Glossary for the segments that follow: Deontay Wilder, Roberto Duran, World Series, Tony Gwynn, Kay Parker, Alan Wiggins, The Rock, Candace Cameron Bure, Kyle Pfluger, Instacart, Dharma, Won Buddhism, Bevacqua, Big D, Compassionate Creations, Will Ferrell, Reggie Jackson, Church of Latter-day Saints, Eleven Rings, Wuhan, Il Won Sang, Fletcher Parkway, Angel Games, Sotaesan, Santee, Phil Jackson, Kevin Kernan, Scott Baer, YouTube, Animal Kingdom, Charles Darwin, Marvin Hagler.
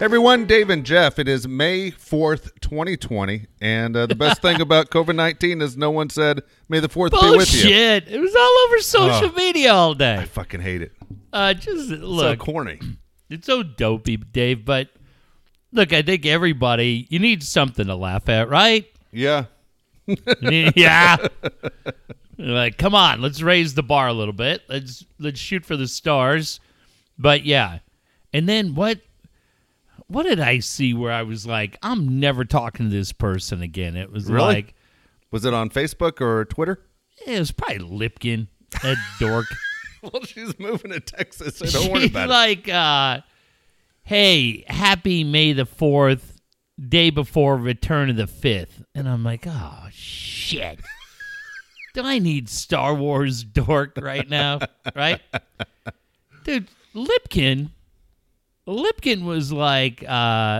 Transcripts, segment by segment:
Everyone, Dave and Jeff, it is May 4th, 2020, and the best thing about COVID-19 is no one said, May the 4th be with you. Bullshit. It was all over social media all day. I fucking hate it. Just look. It's so corny. It's so dopey, Dave, but look, I think everybody, you need something to laugh at, right? Yeah. Yeah. Like, come on, let's raise the bar a little bit. Let's shoot for the stars. But, yeah. And then what? What did I see where I was like, I'm never talking to this person again? It was really? Like... Was it on Facebook or Twitter? It was probably Lipkin, that dork. Well, she's moving to Texas, so don't worry about it. She's like, hey, happy May the 4th, day before Return of the 5th. And I'm like, oh, shit. Do I need Star Wars dork right now? Right? Dude, Lipkin was like, how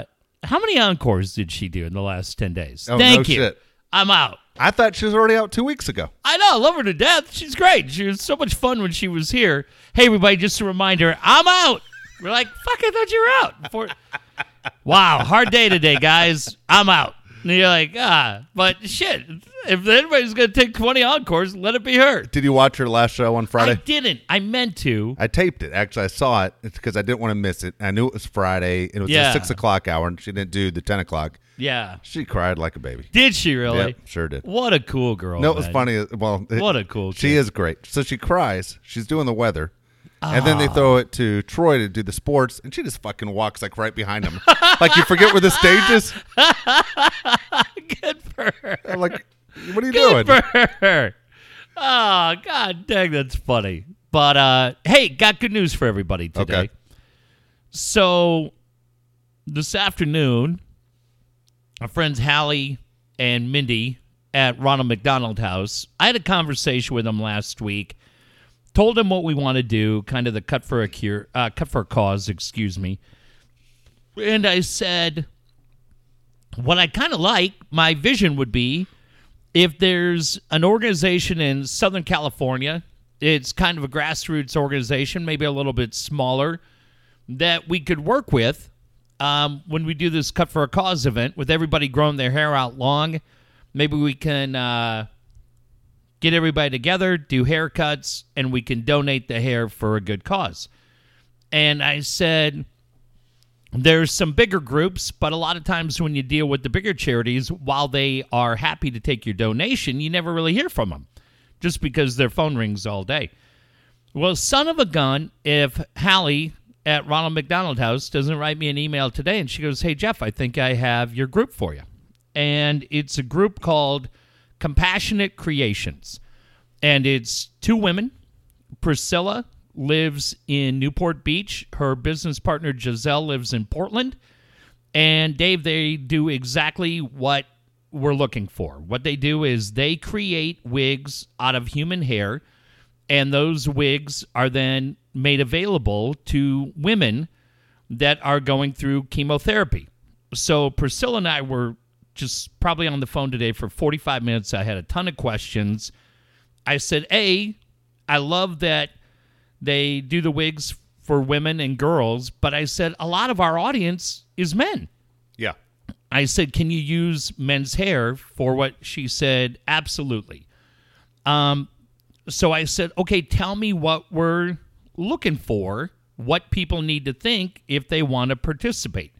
many encores did she do in the last 10 days? Oh, thank you. Shit. I'm out. I thought she was already out 2 weeks ago. I know. I love her to death. She's great. She was so much fun when she was here. Hey, everybody, just a reminder, I'm out. We're like, fuck, I thought you were out. Wow, hard day today, guys. I'm out. And you're like, but shit, if anybody's going to take 20 encores, let it be her. Did you watch her last show on Friday? I didn't. I meant to. I taped it. Actually, I saw it. It's because I didn't want to miss it. I knew it was Friday. It was the 6 o'clock hour, and she didn't do the 10 o'clock. Yeah. She cried like a baby. Did she really? Yep, sure did. What a cool girl. No, it was funny. Well, what a cool girl. She is great. So she cries. She's doing the weather. And then they throw it to Troy to do the sports, and she just fucking walks like right behind him. Like you forget where the stage is. Good for her. I'm like, what are you doing? Good for her. Oh, God dang, that's funny. But, hey, got good news for everybody today. Okay. So this afternoon, our friends Hallie and Mindy at Ronald McDonald House, I had a conversation with them last week. Told him what we want to do, kind of the cut for a cause, excuse me. And I said, what I kind of like, my vision would be, if there's an organization in Southern California, it's kind of a grassroots organization, maybe a little bit smaller, that we could work with when we do this cut for a cause event with everybody growing their hair out long. Maybe we can... get everybody together, do haircuts, and we can donate the hair for a good cause. And I said, there's some bigger groups, but a lot of times when you deal with the bigger charities, while they are happy to take your donation, you never really hear from them just because their phone rings all day. Well, son of a gun, if Hallie at Ronald McDonald House doesn't write me an email today, and she goes, hey, Jeff, I think I have your group for you. And it's a group called Compassionate Creations, and it's two women. Priscilla lives in Newport Beach. Her business partner, Giselle, lives in Portland. And, Dave, they do exactly what we're looking for. What they do is they create wigs out of human hair, and those wigs are then made available to women that are going through chemotherapy. So Priscilla and I were just probably on the phone today for 45 minutes. I had a ton of questions. I said, I love that they do the wigs for women and girls, but I said, a lot of our audience is men. Yeah. I said, can you use men's hair for what she said? Absolutely. So I said, okay, tell me what we're looking for, what people need to think if they want to participate.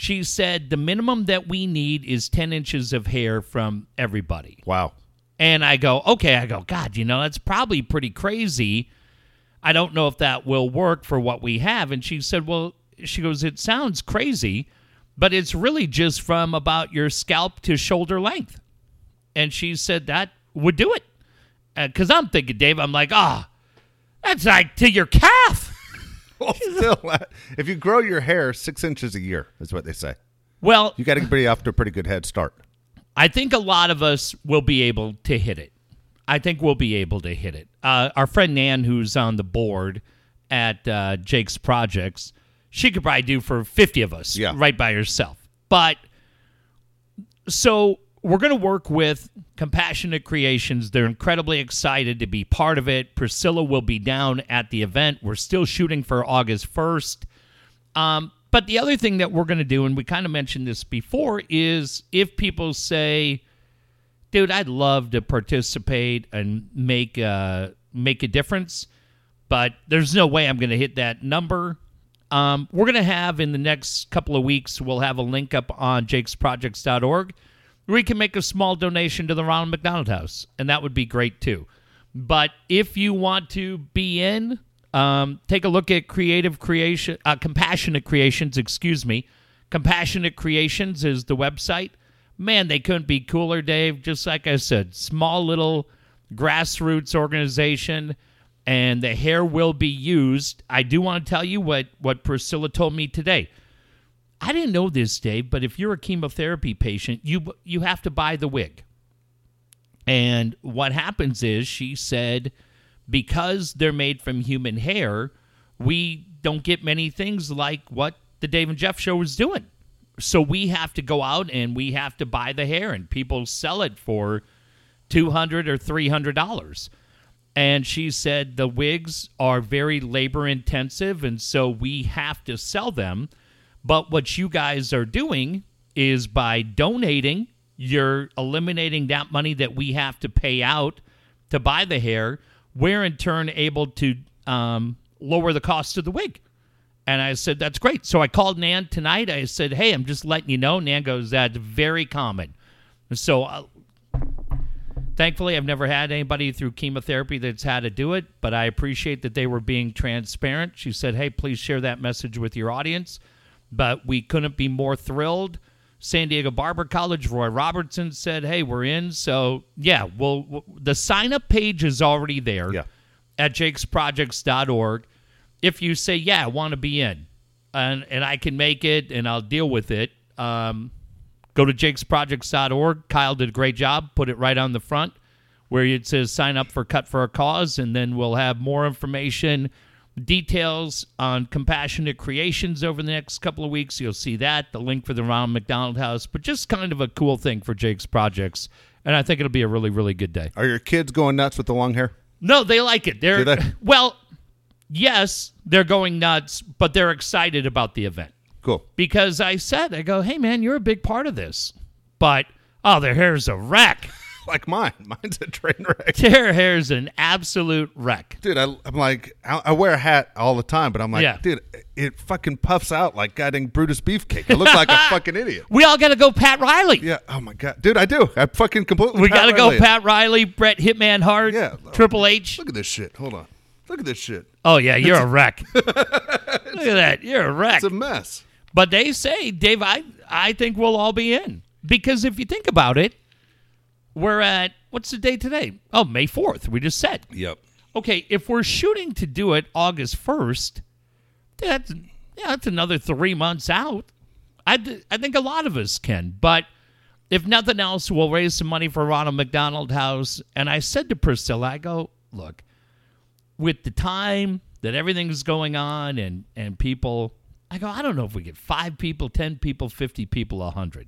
She said the minimum that we need is 10 inches of hair from everybody. Wow. And I go, okay. I go, God, that's probably pretty crazy. I don't know if that will work for what we have. And she said, well, she goes, it sounds crazy, but it's really just from about your scalp to shoulder length. And she said that would do it. Because I'm thinking, Dave, I'm like, that's like to your calf. Well, still, if you grow your hair 6 inches a year, is what they say. Well, you got to be off to a pretty good head start. I think a lot of us will be able to hit it. Our friend Nan, who's on the board at Jake's Projects, she could probably do for 50 of us right by herself. But so we're going to work with Compassionate Creations. They're incredibly excited to be part of it. Priscilla will be down at the event. We're still shooting for August 1st. But the other thing that we're going to do, and we kind of mentioned this before, is if people say, dude, I'd love to participate and make a difference, but there's no way I'm going to hit that number. We're going to have, in the next couple of weeks, we'll have a link up on jakesprojects.org where you can make a small donation to the Ronald McDonald House, and that would be great too. But if you want to be in, take a look at Compassionate Creations, Compassionate Creations is the website. Man, they couldn't be cooler, Dave. Just like I said, small little grassroots organization, and the hair will be used. I do want to tell you what Priscilla told me today. I didn't know this, Dave, but if you're a chemotherapy patient, you have to buy the wig. And what happens is, she said, because they're made from human hair, we don't get many things like what the Dave and Jeff Show was doing. So we have to go out and we have to buy the hair, and people sell it for $200 or $300. And she said the wigs are very labor intensive, and so we have to sell them. But what you guys are doing is, by donating, you're eliminating that money that we have to pay out to buy the hair. We're in turn able to lower the cost of the wig. And I said, that's great. So I called Nan tonight. I said, hey, I'm just letting you know. Nan goes, that's very common. So thankfully, I've never had anybody through chemotherapy that's had to do it, but I appreciate that they were being transparent. She said, hey, please share that message with your audience. But we couldn't be more thrilled. San Diego Barber College, Roy Robertson said, hey, we're in. So, yeah, well, the sign-up page is already there at jakesprojects.org. If you say, yeah, I want to be in, and I can make it, and I'll deal with it, go to jakesprojects.org. Kyle did a great job. Put it right on the front where it says sign up for Cut for a Cause, and then we'll have more information, details on Compassionate Creations over the next couple of weeks. You'll see that, the link for the Ronald McDonald House, but just kind of a cool thing for Jake's Projects, and I think it'll be a really, really good day. Are your kids going nuts with the long hair? No, they like it. Do they? Well, yes, they're going nuts, but they're excited about the event. Cool. Because I said, I go, hey, man, you're a big part of this. But, oh, their hair's a wreck. Like mine. Mine's a train wreck. Their hair's an absolute wreck. Dude, I'm like, I wear a hat all the time, but I'm like, dude, it fucking puffs out like goddamn Brutus Beefcake. I look like a fucking idiot. We all got to go Pat Riley. Yeah. Oh, my God. Dude, I do. I fucking completely We got to go Pat Riley, Bret Hitman Hart, Triple H. Look at this shit. Hold on. Look at this shit. Oh, yeah, you're a wreck. Look at that. You're a wreck. It's a mess. But they say, Dave, I think we'll all be in. Because if you think about it, we're at, what's the date today? Oh, May 4th. We just said. Yep. Okay, if we're shooting to do it August 1st, that's another 3 months out. I think a lot of us can. But if nothing else, we'll raise some money for Ronald McDonald House. And I said to Priscilla, I go, look, with the time that everything's going on and people, I go, I don't know if we get 5 people, 10 people, 50 people, 100.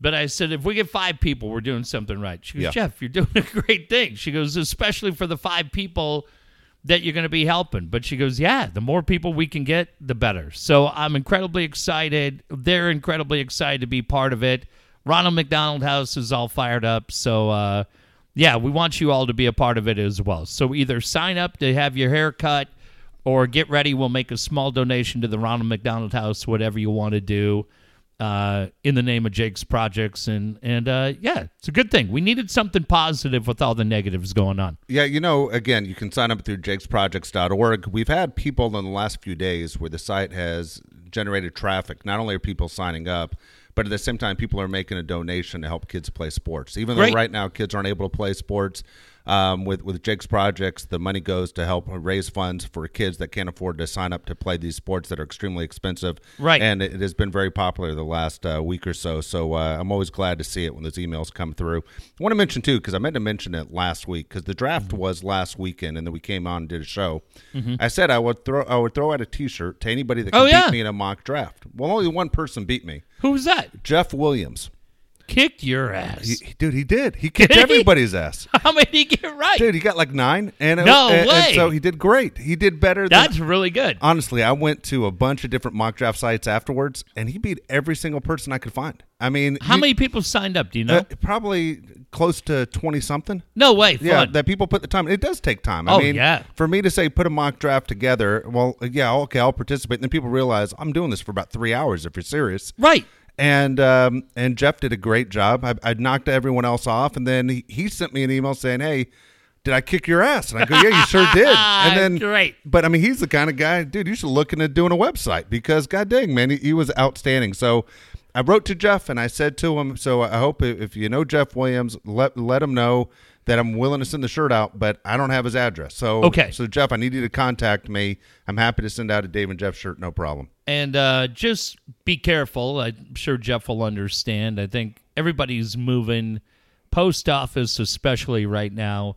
But I said, if we get 5 people, we're doing something right. She goes, Jeff, you're doing a great thing. She goes, especially for the 5 people that you're going to be helping. But she goes, yeah, the more people we can get, the better. So I'm incredibly excited. They're incredibly excited to be part of it. Ronald McDonald House is all fired up. So, yeah, we want you all to be a part of it as well. So either sign up to have your hair cut or get ready. We'll make a small donation to the Ronald McDonald House, whatever you want to do, in the name of Jake's Projects. And yeah, it's a good thing. We needed something positive with all the negatives going on. Yeah, you know, again, you can sign up through jakesprojects.org. We've had people in the last few days where the site has generated traffic. Not only are people signing up, but at the same time, people are making a donation to help kids play sports. Even though right now kids aren't able to play sports, with Jake's Projects, the money goes to help raise funds for kids that can't afford to sign up to play these sports that are extremely expensive. Right. And it has been very popular the last week or so. So I'm always glad to see it when those emails come through. I want to mention, too, because I meant to mention it last week, because the draft was last weekend, and then we came on and did a show. Mm-hmm. I said I would throw out a T-shirt to anybody that can beat me in a mock draft. Well, only one person beat me. Who was that? Jeff Williams. kicked your ass. Dude, he did. He kicked everybody's ass. How many did he get right? Dude, he got like 9. No way. And so he did great. He did better. That's really good. Honestly, I went to a bunch of different mock draft sites afterwards, and he beat every single person I could find. I mean, how many people signed up? Do you know? Probably close to 20-something. No way. Fun. Yeah, that people put the time. It does take time. I mean, for me to say put a mock draft together, well, yeah, okay, I'll participate. And then people realize I'm doing this for about 3 hours if you're serious. Right. And Jeff did a great job. I knocked everyone else off, and then he sent me an email saying, "Hey, did I kick your ass?" And I go, "Yeah, you sure did." And then, great. But I mean, he's the kind of guy, dude. You should look into doing a website because, god dang, man, he was outstanding. So. I wrote to Jeff, and I said to him, so I hope if you know Jeff Williams, let him know that I'm willing to send the shirt out, but I don't have his address. So Jeff, I need you to contact me. I'm happy to send out a Dave and Jeff shirt, no problem. And just be careful. I'm sure Jeff will understand. I think everybody's moving, post office especially right now,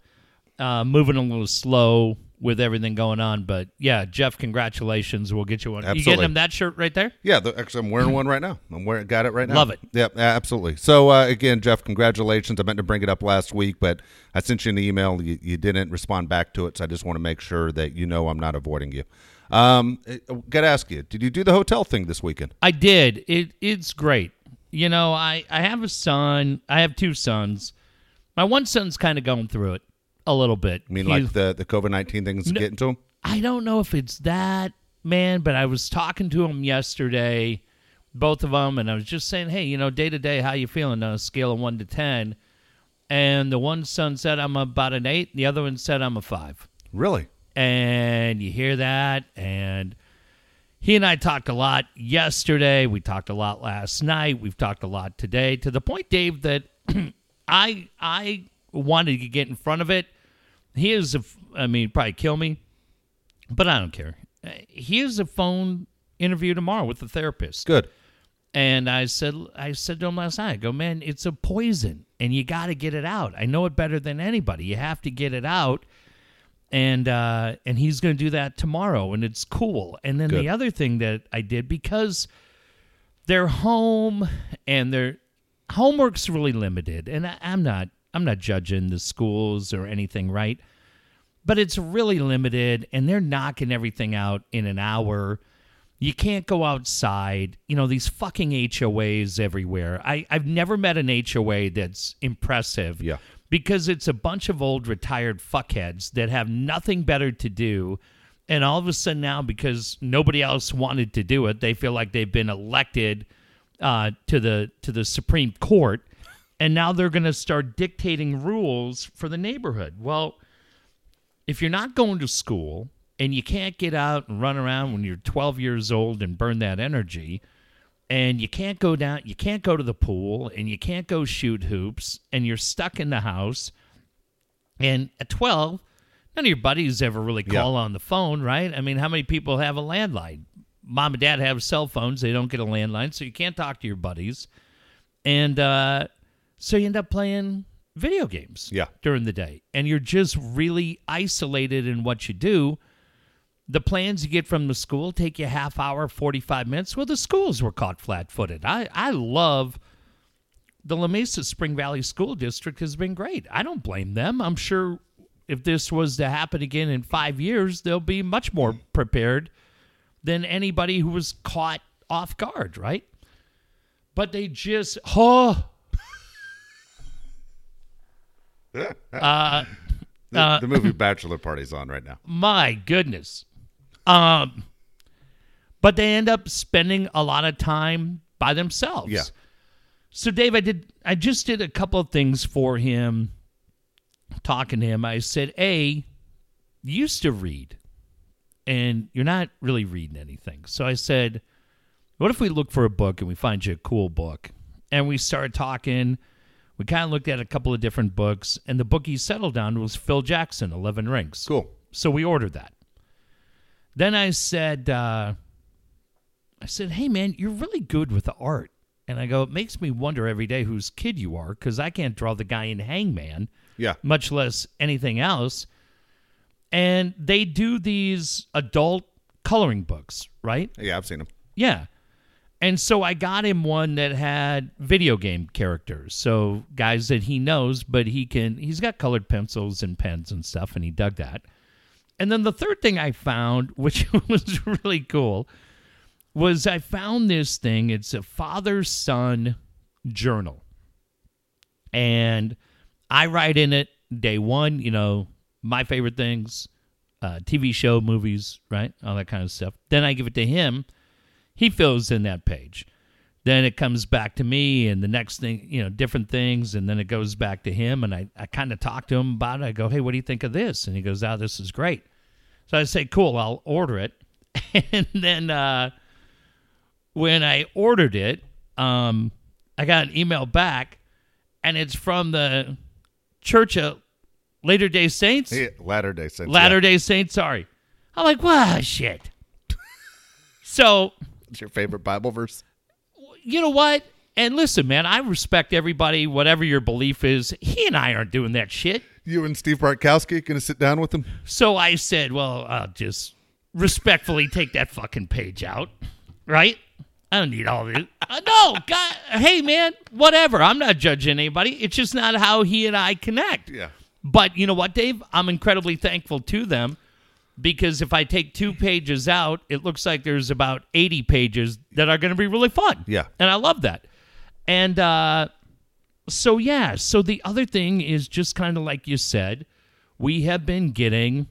moving a little slow with everything going on. But yeah, Jeff, congratulations. We'll get you one. Absolutely. You getting him that shirt right there? Yeah, actually, I'm wearing one right now. Got it right now. Love it. Yep, absolutely. So again, Jeff, congratulations. I meant to bring it up last week, but I sent you an email. You didn't respond back to it, so I just want to make sure that you know I'm not avoiding you. Got to ask you, did you do the hotel thing this weekend? I did. It's great. You know, I have a son. I have 2 sons. My one son's kind of going through it. A little bit. I mean, like the COVID-19 things getting to him? I don't know if it's that, man, but I was talking to him yesterday, both of them, and I was just saying, hey, you know, day to day, how you feeling on a scale of 1 to 10? And the one son said, I'm about an 8. And the other one said, I'm a 5. Really? And you hear that, and he and I talked a lot yesterday. We talked a lot last night. We've talked a lot today, to the point, Dave, that I wanted to get in front of it. He is, probably kill me, but I don't care. He has a phone interview tomorrow with the therapist. Good. And I said to him last night, I go, man, it's a poison, and you got to get it out. I know it better than anybody. You have to get it out, and he's going to do that tomorrow, and it's cool. And then the other thing that I did, because they're home, and their homework's really limited, and I'm not judging the schools or anything, right? But it's really limited, and they're knocking everything out in an hour. You can't go outside. You know, these fucking HOAs everywhere. I've never met an HOA that's impressive. Yeah. Because it's a bunch of old retired fuckheads that have nothing better to do. And all of a sudden now, because nobody else wanted to do it, they feel like they've been elected to the Supreme Court. And now they're going to start dictating rules for the neighborhood. Well, if you're not going to school and you can't get out and run around when you're 12 years old and burn that energy, and you can't go to the pool, and you can't go shoot hoops, and you're stuck in the house. And at 12, none of your buddies ever really call on the phone, right? I mean, how many people have a landline? Mom and dad have cell phones. They don't get a landline, so you can't talk to your buddies. And, so you end up playing video games during the day, and you're just really isolated in what you do. The plans you get from the school take you a half hour, 45 minutes. Well, the schools were caught flat-footed. I love the La Mesa Spring Valley School District has been great. I don't blame them. I'm sure if this was to happen again in 5 years, they'll be much more prepared than anybody who was caught off guard, right? But they just... the movie Bachelor Party's on right now. My goodness. But they end up spending a lot of time by themselves. Yeah. So Dave, I just did a couple of things for him, talking to him. I said, A, you used to read, and you're not really reading anything. So I said, what if we look for a book and we find you a cool book? And we started talking. We kind of looked at a couple of different books, and the book he settled on was Phil Jackson, 11 Rings. Cool. So we ordered that. Then I said, hey, man, you're really good with the art. And I go, it makes me wonder every day whose kid you are, because I can't draw the guy in Hangman, much less anything else. And they do these adult coloring books, right? Yeah, I've seen them. Yeah. And so I got him one that had video game characters, so guys that he knows, but he's got colored pencils and pens and stuff, and he dug that. And then the third thing I found, which was really cool, was I found this thing. It's a father-son journal. And I write in it day one, you know, my favorite things, TV show, movies, right? All that kind of stuff. Then I give it to him. He fills in that page. Then it comes back to me, and the next thing, you know, different things, and then it goes back to him, and I kind of talk to him about it. I go, hey, what do you think of this? And he goes, oh, this is great. So I say, cool, I'll order it. And then when I ordered it, I got an email back, and it's from the Church of Latter-day Saints? Yeah, Latter-day Saints. Latter-day Saints, sorry. I'm like, wow, shit. So... What's your favorite Bible verse? You know what? And listen, man, I respect everybody, whatever your belief is. He and I aren't doing that shit. You and Steve Bartkowski going to sit down with him? So I said, well, I'll just respectfully take that fucking page out, right? I don't need all this. No, God, hey, man, whatever. I'm not judging anybody. It's just not how he and I connect. Yeah. But you know what, Dave? I'm incredibly thankful to them. Because if I take 2 pages out, it looks like there's about 80 pages that are going to be really fun. Yeah. And I love that. And so, yeah. So the other thing is just kind of like you said, we have been getting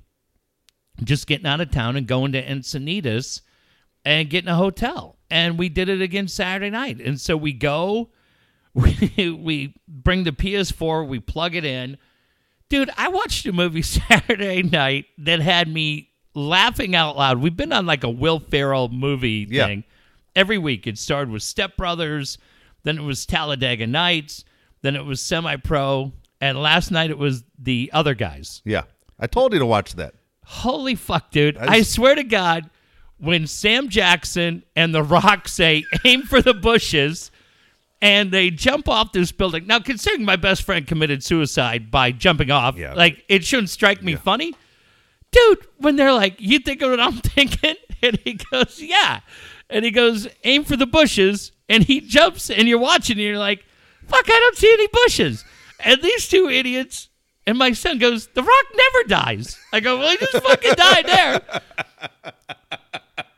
out of town and going to Encinitas and getting a hotel. And we did it again Saturday night. And so we go, we bring the PS4, we plug it in. Dude, I watched a movie Saturday night that had me laughing out loud. We've been on like a Will Ferrell movie thing every week. It started with Step Brothers, then it was Talladega Nights, then it was Semi-Pro, and last night it was The Other Guys. Yeah, I told you to watch that. Holy fuck, dude. I swear to God, when Sam Jackson and The Rock say, aim for the bushes... And they jump off this building. Now, considering my best friend committed suicide by jumping off, like it shouldn't strike me funny. Dude, when they're like, you think of what I'm thinking? And he goes, yeah. And he goes, aim for the bushes. And he jumps, and you're watching, and you're like, fuck, I don't see any bushes. And these two idiots, and my son goes, The Rock never dies. I go, well, he just fucking died there.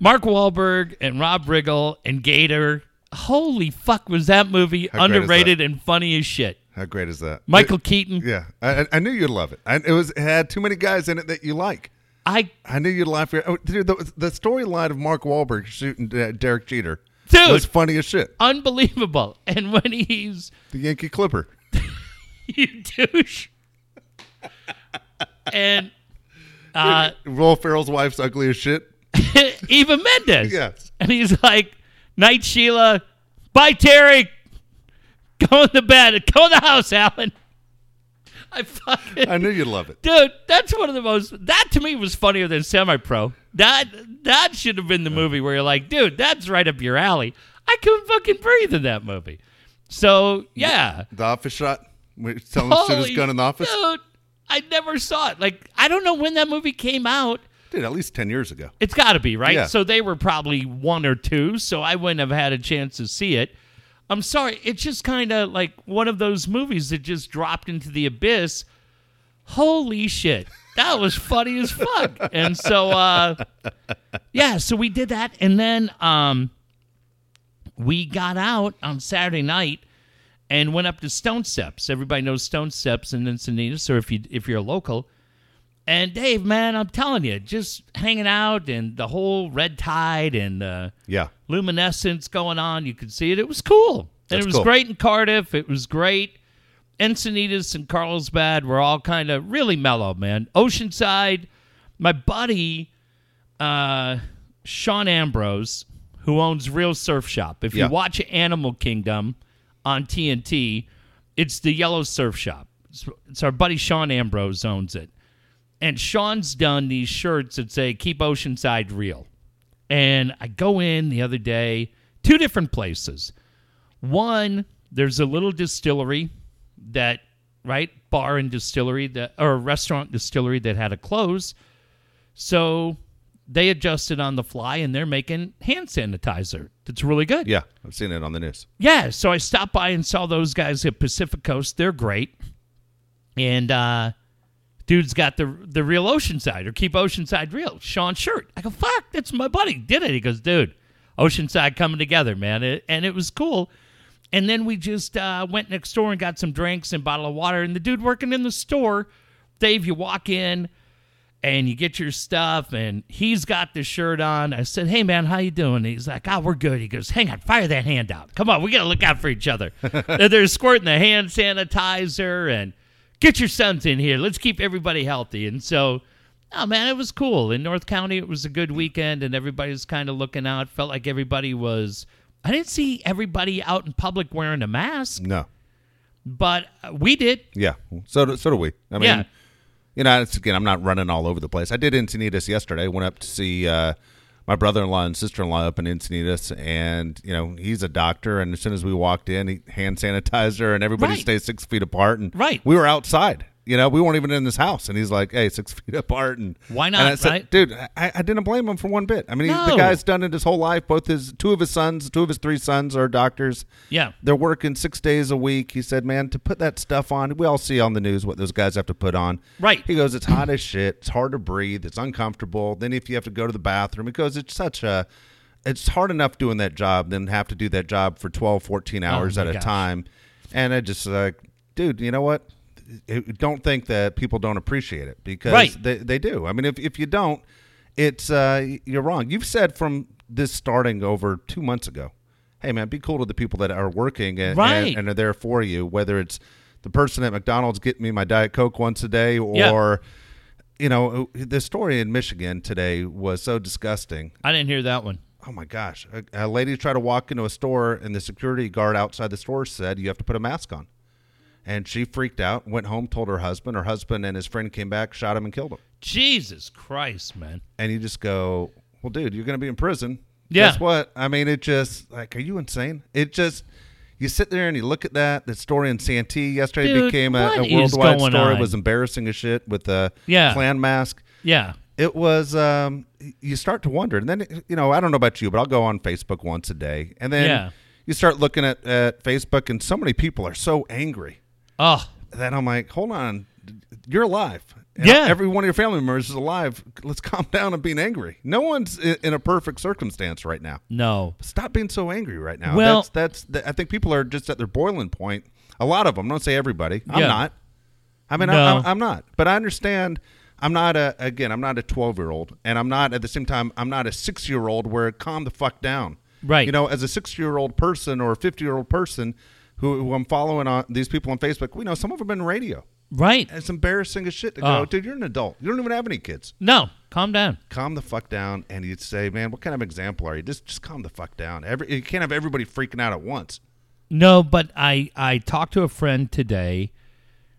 Mark Wahlberg and Rob Riggle and Gator. Holy fuck, was that movie underrated and funny as shit. How great is that? Michael Keaton. Yeah, I knew you'd love it. It had too many guys in it that you like. I knew you'd laugh. Dude, the storyline of Mark Wahlberg shooting Derek Jeter was funny as shit. Unbelievable. And when he's... The Yankee Clipper. You douche. And... Will Ferrell's wife's ugly as shit. Eva Mendes. Yes. And he's like... Night, Sheila. Bye, Terry. Go to bed. Go to the house, Alan. I knew you'd love it. Dude, that's one of the most... That, to me, was funnier than Semi-Pro. That should have been the movie where you're like, dude, that's right up your alley. I couldn't fucking breathe in that movie. So, yeah. The office shot? Telling him to shoot his gun in the office? Dude, I never saw it. Like, I don't know when that movie came out. Dude, at least 10 years ago. It's got to be, right? Yeah. So they were probably 1 or 2, so I wouldn't have had a chance to see it. I'm sorry. It's just kind of like one of those movies that just dropped into the abyss. Holy shit. That was funny as fuck. And so, so we did that. And then we got out on Saturday night and went up to Stone Steps. Everybody knows Stone Steps in Encinitas, or if you're a local. And Dave, man, I'm telling you, just hanging out and the whole red tide and the luminescence going on, you could see it. It was cool. And it was great in Cardiff. It was great. Encinitas and Carlsbad were all kind of really mellow, man. Oceanside, my buddy, Sean Ambrose, who owns Real Surf Shop. If you watch Animal Kingdom on TNT, it's the yellow surf shop. It's our buddy Sean Ambrose owns it. And Sean's done these shirts that say, Keep Oceanside Real. And I go in the other day, 2 different places. One, there's a little distillery that, right, bar and distillery, that or restaurant distillery that had to close. So they adjusted on the fly, and they're making hand sanitizer. That's really good. Yeah, I've seen it on the news. Yeah, so I stopped by and saw those guys at Pacific Coast. They're great. And dude's got the real Oceanside, or Keep Oceanside Real, Sean shirt. I go, fuck, that's my buddy. Did it. He goes, dude, Oceanside coming together, man. And it was cool. And then we just went next door and got some drinks and a bottle of water. And the dude working in the store, Dave, you walk in and you get your stuff, and he's got the shirt on. I said, hey, man, how you doing? And he's like, oh, we're good. He goes, hang on, fire that hand out. Come on, we got to look out for each other. They're squirting the hand sanitizer and get your sons in here. Let's keep everybody healthy. And so, oh, man, it was cool. In North County, it was a good weekend, and everybody's kind of looking out. Felt like everybody was... I didn't see everybody out in public wearing a mask. No. But we did. Yeah, so do we. I mean, yeah. You know, it's, again, I'm not running all over the place. I did Encinitas yesterday. Went up to see my brother-in-law and sister-in-law up in Encinitas. And, you know, he's a doctor. And as soon as we walked in, he hand sanitizer and everybody stays 6 feet apart. And we were outside. You know, we weren't even in this house. And he's like, hey, 6 feet apart. And why not? And I said, dude, I didn't blame him for one bit. I mean, the guy's done it his whole life. Both two of his three sons are doctors. Yeah. They're working 6 days a week. He said, man, to put that stuff on, we all see on the news what those guys have to put on. Right. He goes, it's hot as shit. It's hard to breathe. It's uncomfortable. Then if you have to go to the bathroom, because it's hard enough doing that job than have to do that job for 12, 14 hours at a time. And I just like, dude, you know what? Don't think that people don't appreciate it, because they do. I mean, if you don't, it's you're wrong. You've said from this starting over 2 months ago, hey, man, be cool to the people that are working and are there for you, whether it's the person at McDonald's getting me my Diet Coke once a day or, you know, the story in Michigan today was so disgusting. I didn't hear that one. Oh, my gosh. A lady tried to walk into a store, and the security guard outside the store said, you have to put a mask on. And she freaked out, went home, told her husband. Her husband and his friend came back, shot him, and killed him. Jesus Christ, man. And you just go, well, dude, you're going to be in prison. Yeah. Guess what? I mean, it just, like, are you insane? It just, you sit there and you look at that. The story in Santee yesterday became a worldwide story. It was embarrassing as shit with the Klan mask. Yeah. It was, you start to wonder. And then, you know, I don't know about you, but I'll go on Facebook once a day. And then you start looking at Facebook, and so many people are so angry. Oh, then I'm like, hold on, you're alive. And every one of your family members is alive. Let's calm down and being angry. No one's in a perfect circumstance right now. No, stop being so angry right now. Well, I think people are just at their boiling point. A lot of them. Don't say everybody. I'm not. I mean, I'm not. But I understand. I'm not a 12-year-old, and I'm not at the same time. I'm not a 6-year-old where calm the fuck down. Right. You know, as a 6-year-old person or a 50-year-old person. Who I'm following on these people on Facebook, we know some of them in radio. Right. It's embarrassing as shit to go, dude, you're an adult. You don't even have any kids. No. Calm down. Calm the fuck down. And you'd say, man, what kind of example are you? Just calm the fuck down. You can't have everybody freaking out at once. No, but I talked to a friend today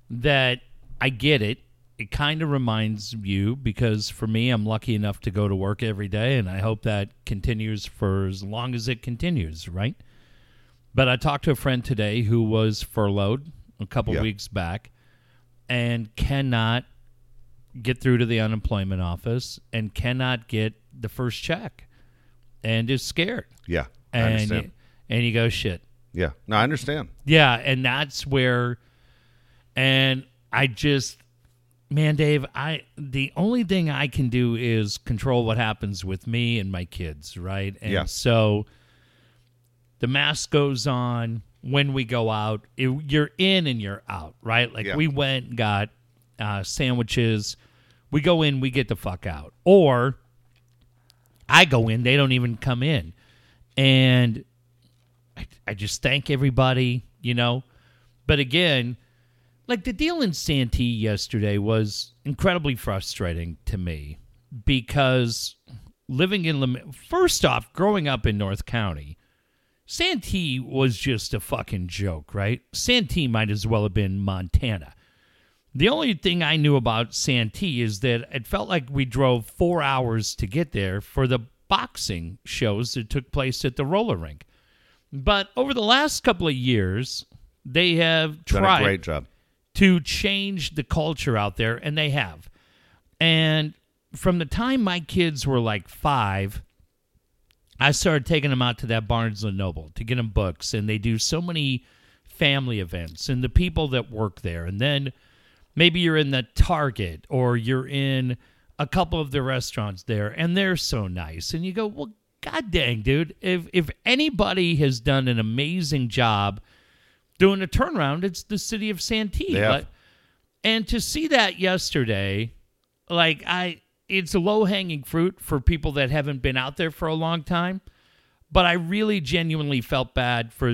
that I get it. It kind of reminds you, because for me, I'm lucky enough to go to work every day, and I hope that continues for as long as it continues, right? But I talked to a friend today who was furloughed a couple weeks back and cannot get through to the unemployment office and cannot get the first check and is scared. Yeah, I understand. And you go, shit. Yeah, no, I understand. Yeah, and that's where, and I just, man, Dave, the only thing I can do is control what happens with me and my kids, right? And so... the mask goes on when we go out. You're in and you're out, right? Like we went and got sandwiches. We go in, we get the fuck out. Or I go in, they don't even come in. And I just thank everybody, you know. But again, like the deal in Santee yesterday was incredibly frustrating to me because living in... First off, growing up in North County... Santee was just a fucking joke, right? Santee might as well have been Montana. The only thing I knew about Santee is that it felt like we drove 4 hours to get there for the boxing shows that took place at the roller rink. But over the last couple of years, they have tried to change the culture out there, and they have. And from the time my kids were like 5, I started taking them out to that Barnes & Noble to get them books, and they do so many family events and the people that work there. And then maybe you're in the Target or you're in a couple of the restaurants there, and they're so nice. And you go, well, god dang, dude, if anybody has done an amazing job doing a turnaround, it's the city of Santee. Yeah. But, and to see that yesterday, like it's low-hanging fruit for people that haven't been out there for a long time, but I really genuinely felt bad for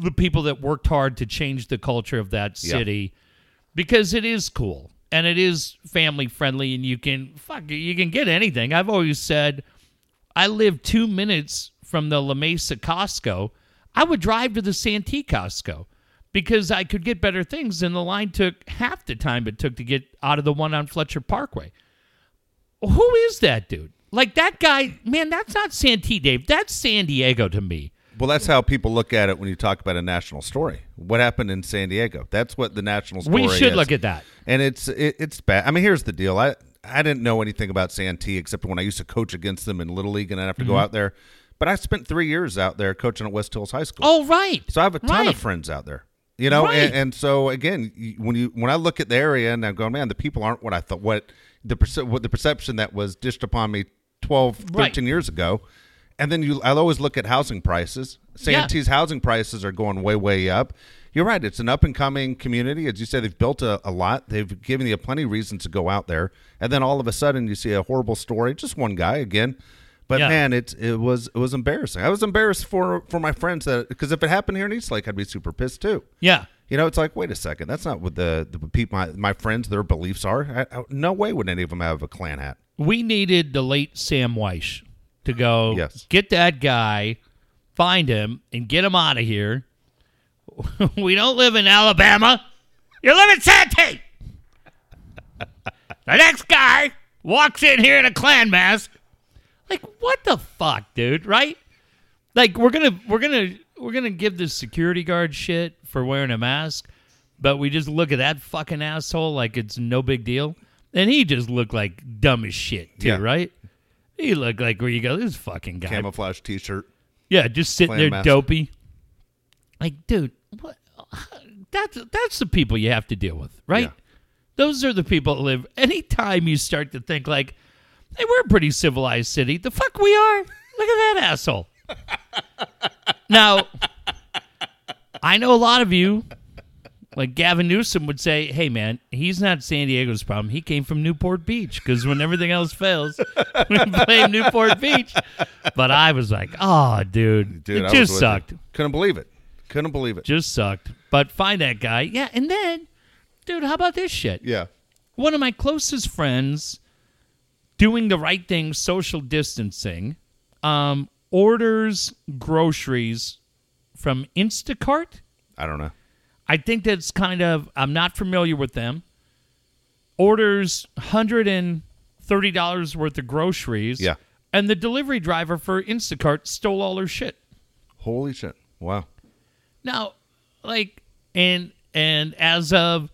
the people that worked hard to change the culture of that city, because it is cool and it is family-friendly, and you can get anything. I've always said I live 2 minutes from the La Mesa Costco. I would drive to the Santee Costco because I could get better things, and the line took half the time it took to get out of the one on Fletcher Parkway. Who is that dude? Like, that guy, man, that's not Santee, Dave. That's San Diego to me. Well, that's how people look at it when you talk about a national story. What happened in San Diego? That's what the national story is. We should look at that. And it's bad. I mean, here's the deal. I didn't know anything about Santee except when I used to coach against them in Little League, and I'd have to go out there. But I spent 3 years out there coaching at West Hills High School. Oh, right. So I have a ton of friends out there. You know, and so again, when I look at the area and I'm going, man, the people aren't what I thought. What the perception that was dished upon me 12, 13 years ago. And then I'll always look at housing prices. Santee's housing prices are going way, way up. You're right. It's an up-and-coming community. As you said, they've built a lot. They've given you plenty of reasons to go out there. And then all of a sudden you see a horrible story. Just one guy again. But, man, it was embarrassing. I was embarrassed for my friends, that because if it happened here in Eastlake, I'd be super pissed too. Yeah. You know, it's like, wait a second. That's not what the people, my friends, their beliefs are. No way would any of them have a Klan hat. We needed the late Sam Weish to go get that guy, find him, and get him out of here. We don't live in Alabama. You live in Santee. The next guy walks in here in a Klan mask. Like, what the fuck, dude, right? Like, we're gonna give this security guard shit for wearing a mask, but we just look at that fucking asshole like it's no big deal. And he just looked like dumb as shit too, right? He looked like, where you go, this fucking guy. Camouflage t-shirt. Yeah, just sitting there mask. Dopey. Like, dude, what? That's the people you have to deal with, right? Yeah. Those are the people that live. Anytime you start to think like, hey, we're a pretty civilized city. The fuck we are? Look at that asshole. Now, I know a lot of you, like Gavin Newsom would say, hey, man, he's not San Diego's problem. He came from Newport Beach, because when everything else fails, we blame Newport Beach. But I was like, oh, dude it just sucked. Couldn't believe it. Just sucked. But find that guy. Yeah, and then, dude, how about this shit? Yeah. One of my closest friends, doing the right thing, social distancing, orders groceries from Instacart. I don't know. I think that's kind of, I'm not familiar with them. Orders $130 worth of groceries. Yeah. And the delivery driver for Instacart stole all her shit. Holy shit. Wow. Now, like, and as of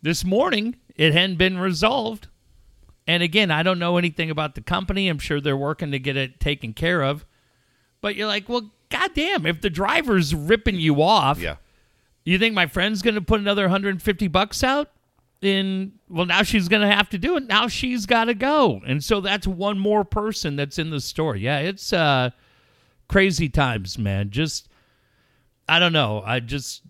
this morning, it hadn't been resolved. And again, I don't know anything about the company. I'm sure they're working to get it taken care of. But you're like, well, goddamn, if the driver's ripping you off, you think my friend's going to put another $150 out? Well, now she's going to have to do it. Now she's got to go. And so that's one more person that's in the store. Yeah, it's crazy times, man. Just, I don't know. I just...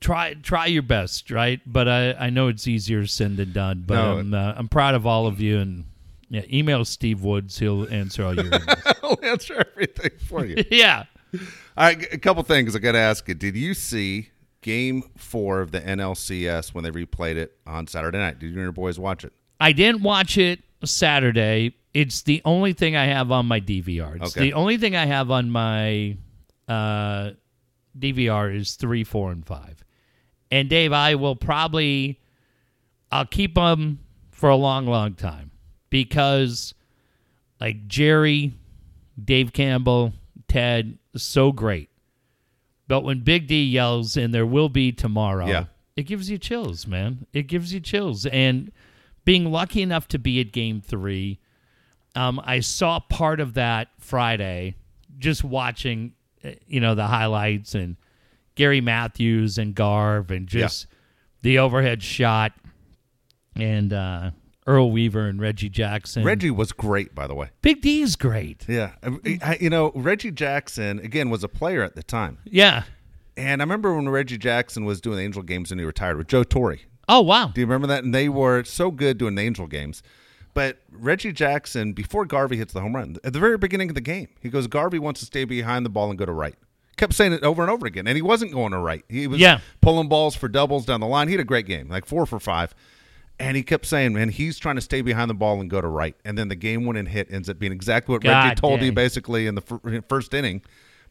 Try your best, right? But I know it's easier said than done. But no, I'm proud of all of you. And yeah, email Steve Woods; he'll answer all your emails. He'll answer everything for you. Yeah. All right, a couple things I got to ask you. Did you see Game 4 of the NLCS when they replayed it on Saturday night? Did you and your boys watch it? I didn't watch it Saturday. It's the only thing I have on my DVR. It's the only thing I have on my DVR is 3, 4, and 5. And, Dave, I will probably – I'll keep them for a long, long time because, like, Jerry, Dave Campbell, Ted, so great. But when Big D yells, and there will be tomorrow, it gives you chills, man. It gives you chills. And being lucky enough to be at Game 3. I saw part of that Friday, just watching, you know, the highlights and Gary Matthews and Garv and just the overhead shot and Earl Weaver and Reggie Jackson. Reggie was great, by the way. Big D is great. Yeah. You know, Reggie Jackson, again, was a player at the time. Yeah. And I remember when Reggie Jackson was doing the Angel Games and he retired with Joe Torre. Oh, wow. Do you remember that? And they were so good doing the Angel Games. But Reggie Jackson, before Garvey hits the home run, at the very beginning of the game, he goes, Garvey wants to stay behind the ball and go to right. Kept saying it over and over again, and he wasn't going to right. He was pulling balls for doubles down the line. He had a great game, like 4 for 5. And he kept saying, man, he's trying to stay behind the ball and go to right. And then the game winning hit ends up being exactly what Reggie told you basically in the first inning.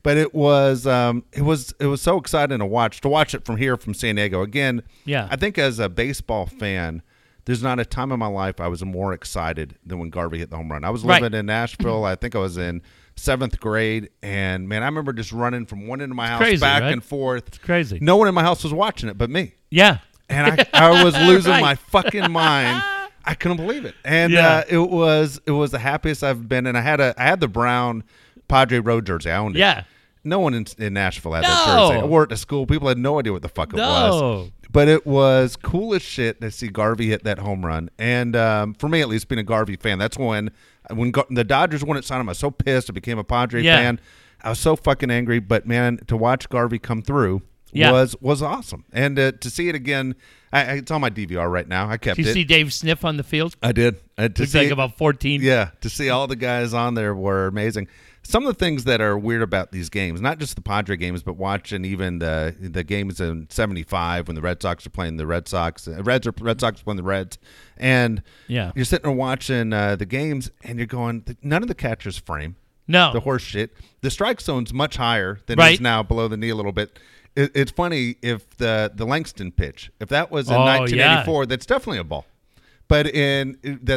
But it was so exciting to watch it from here from San Diego. Again, I think as a baseball fan, there's not a time in my life I was more excited than when Garvey hit the home run. I was living in Nashville. I think I was in 7th grade, and man, I remember just running from one end of my house and forth. It's crazy. No one in my house was watching it but me. Yeah. And I was losing my fucking mind. I couldn't believe it. And it was the happiest I've been. And I had the brown Padre Road jersey. I owned it. Yeah. No one in Nashville had that jersey. I wore it to school. People had no idea what the fuck it was. But it was cool as shit to see Garvey hit that home run. And for me, at least, being a Garvey fan, that's when the Dodgers won at Santee, I was so pissed. I became a Padre fan. I was so fucking angry. But, man, to watch Garvey come through was awesome. And to see it again, it's on my DVR right now. I kept it. Did you see Dave Sniff on the field? I did. It's like about 14. Yeah, to see all the guys on there were amazing. Some of the things that are weird about these games, not just the Padre games, but watching even the games in 75 when the Red Sox are playing the Red Sox. Red Sox are playing the Reds. And you're sitting there watching the games, and you're going, none of the catchers frame. No. The horse shit. The strike zone's much higher than it is now, below the knee a little bit. It's funny, if the Langston pitch, if that was in 1984, that's definitely a ball. But at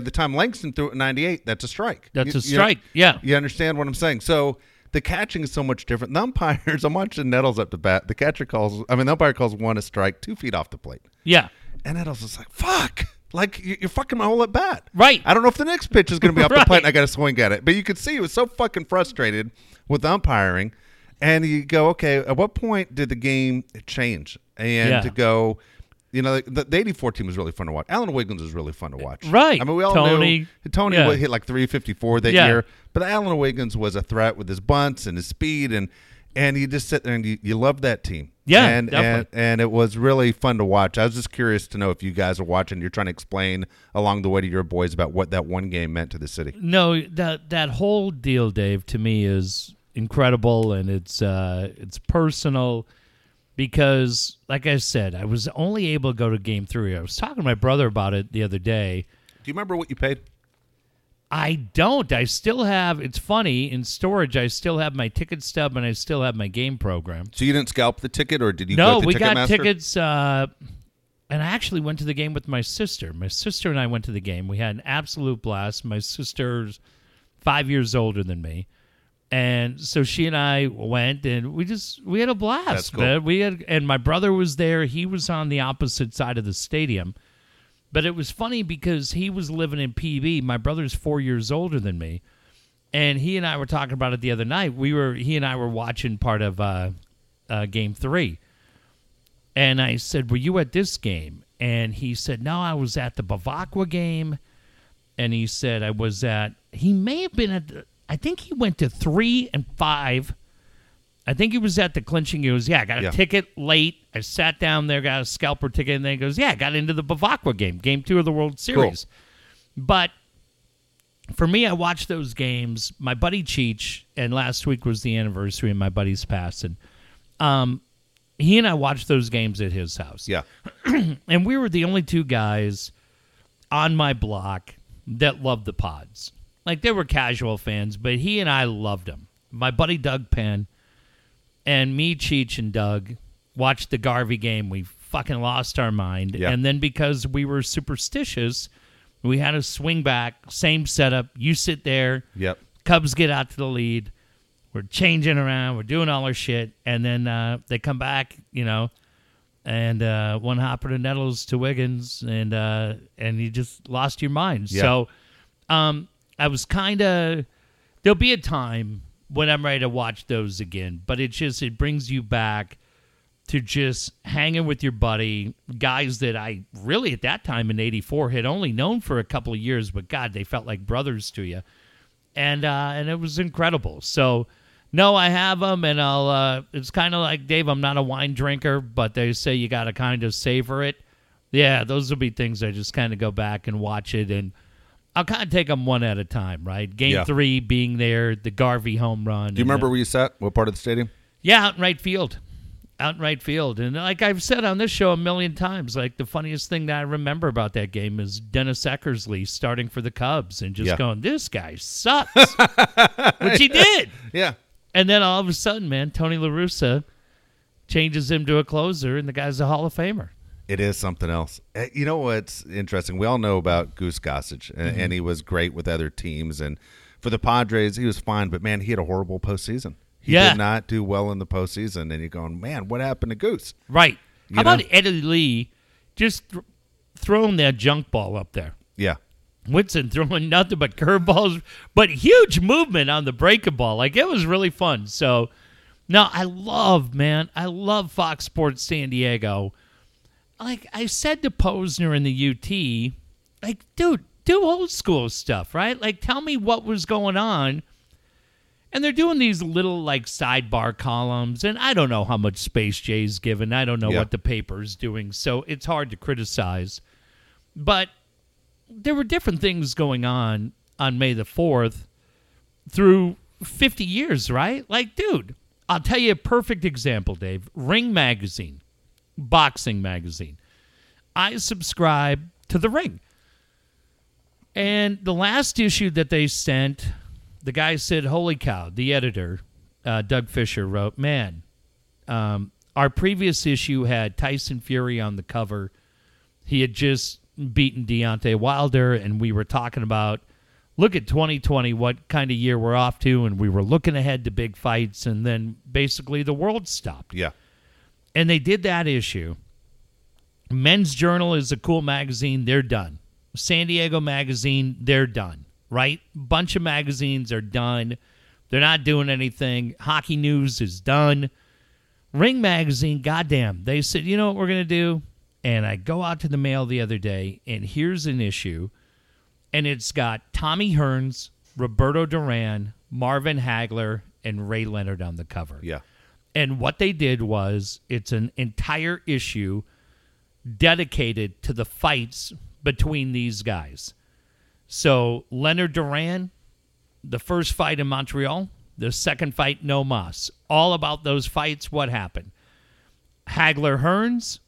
the time Langston threw it in 98, that's a strike. You understand what I'm saying? So the catching is so much different. The umpires, I'm watching Nettles up to bat. The umpire calls one a strike 2 feet off the plate. Yeah. And Nettles is like, fuck. Like, you're fucking my whole at bat. Right. I don't know if the next pitch is going to be off the plate and I got to swing at it. But you could see he was so fucking frustrated with the umpiring. And you go, okay, at what point did the game change? And to go... You know, the 84 team was really fun to watch. Alan Wiggins was really fun to watch. Right. I mean, we all knew Tony would hit like 354 that year. But Alan Wiggins was a threat with his bunts and his speed. And you just sit there and you love that team. Yeah, and it was really fun to watch. I was just curious to know if you guys are watching. You're trying to explain along the way to your boys about what that one game meant to the city. No, that whole deal, Dave, to me is incredible. And it's personal. Because, like I said, I was only able to go to Game 3. I was talking to my brother about it the other day. Do you remember what you paid? I don't. I still have, it's funny, in storage, I still have my ticket stub and I still have my game program. So you didn't scalp the ticket, or did you go to Ticketmaster? No, we got tickets, and I actually went to the game with my sister. My sister and I went to the game. We had an absolute blast. My sister's 5 years older than me. And so she and I went, and we had a blast. That's cool. Man. And my brother was there. He was on the opposite side of the stadium. But it was funny because he was living in PB. My brother's 4 years older than me. And he and I were talking about it the other night. He and I were watching part of Game 3. And I said, were you at this game? And he said, no, I was at the Bevacqua game. And he said, he may have been at the... I think he went to 3 and 5. I think he was at the clinching. He goes, I got a ticket late. I sat down there, got a scalper ticket, and then he goes, I got into the Bevacqua game, Game 2 of the World Series. Cool. But for me, I watched those games. My buddy Cheech, and last week was the anniversary of my buddy's passing. He and I watched those games at his house. Yeah. And we were the only two guys on my block that loved the Pods. Like, they were casual fans, but he and I loved them. My buddy Doug Penn and me, Cheech, and Doug watched the Garvey game. We fucking lost our mind. Yeah. And then because we were superstitious, we had to swing back, same setup. You sit there. Yep. Cubs get out to the lead. We're changing around. We're doing all our shit. And then they come back, you know. and one hopper to Nettles to Wiggins, and you just lost your mind. Yeah. So I was kind of, there'll be a time when I'm ready to watch those again, but it just, it brings you back to just hanging with your buddy, guys that I really at that time in 84 had only known for a couple of years, but God, they felt like brothers to you. And it was incredible. So no, I have them, and I'll, it's kind of like, Dave, I'm not a wine drinker, but they say you got to kind of savor it. Yeah, those will be things I just kind of go back and watch it, and I'll kind of take them one at a time, right? Game three being there, the Garvey home run. Do you remember where you sat? What part of the stadium? Yeah, out in right field. And like I've said on this show a million times, like the funniest thing that I remember about that game is Dennis Eckersley starting for the Cubs and just going, this guy sucks, which he did. Yeah. And then all of a sudden, man, Tony La Russa changes him to a closer, and the guy's a Hall of Famer. It is something else. You know what's interesting? We all know about Goose Gossage, and he was great with other teams. And for the Padres, he was fine, but, man, he had a horrible postseason. He did not do well in the postseason, and you're going, man, what happened to Goose? Right. How about Eddie Lee just throwing that junk ball up there? Yeah. Whitson throwing nothing but curveballs, but huge movement on the breaking ball. Like, it was really fun. So, no, I love Fox Sports San Diego. Like, I said to Posner in the UT, like, dude, do old school stuff, right? Like, tell me what was going on. And they're doing these little, like, sidebar columns, and I don't know how much space Jay's given. I don't know what the paper's doing, so it's hard to criticize. But there were different things going on May the 4th through 50 years, right? Like, dude, I'll tell you a perfect example, Dave. Ring Magazine, boxing magazine. I subscribe to The Ring. And the last issue that they sent... The guy said, holy cow, the editor, Doug Fisher, wrote, man, our previous issue had Tyson Fury on the cover. He had just beaten Deontay Wilder, and we were talking about, look at 2020, what kind of year we're off to, and we were looking ahead to big fights, and then basically the world stopped. Yeah. And they did that issue. Men's Journal is a cool magazine. They're done. San Diego Magazine, they're done. Right? Bunch of magazines are done. They're not doing anything. Hockey News is done. Ring Magazine, goddamn. They said, you know what we're going to do? And I go out to the mail the other day, and here's an issue. And it's got Tommy Hearns, Roberto Duran, Marvin Hagler, and Ray Leonard on the cover. Yeah. And what they did was, it's an entire issue dedicated to the fights between these guys. So, Leonard Duran, the first fight in Montreal, the second fight, No Mas. All about those fights, what happened. Hagler Hearns,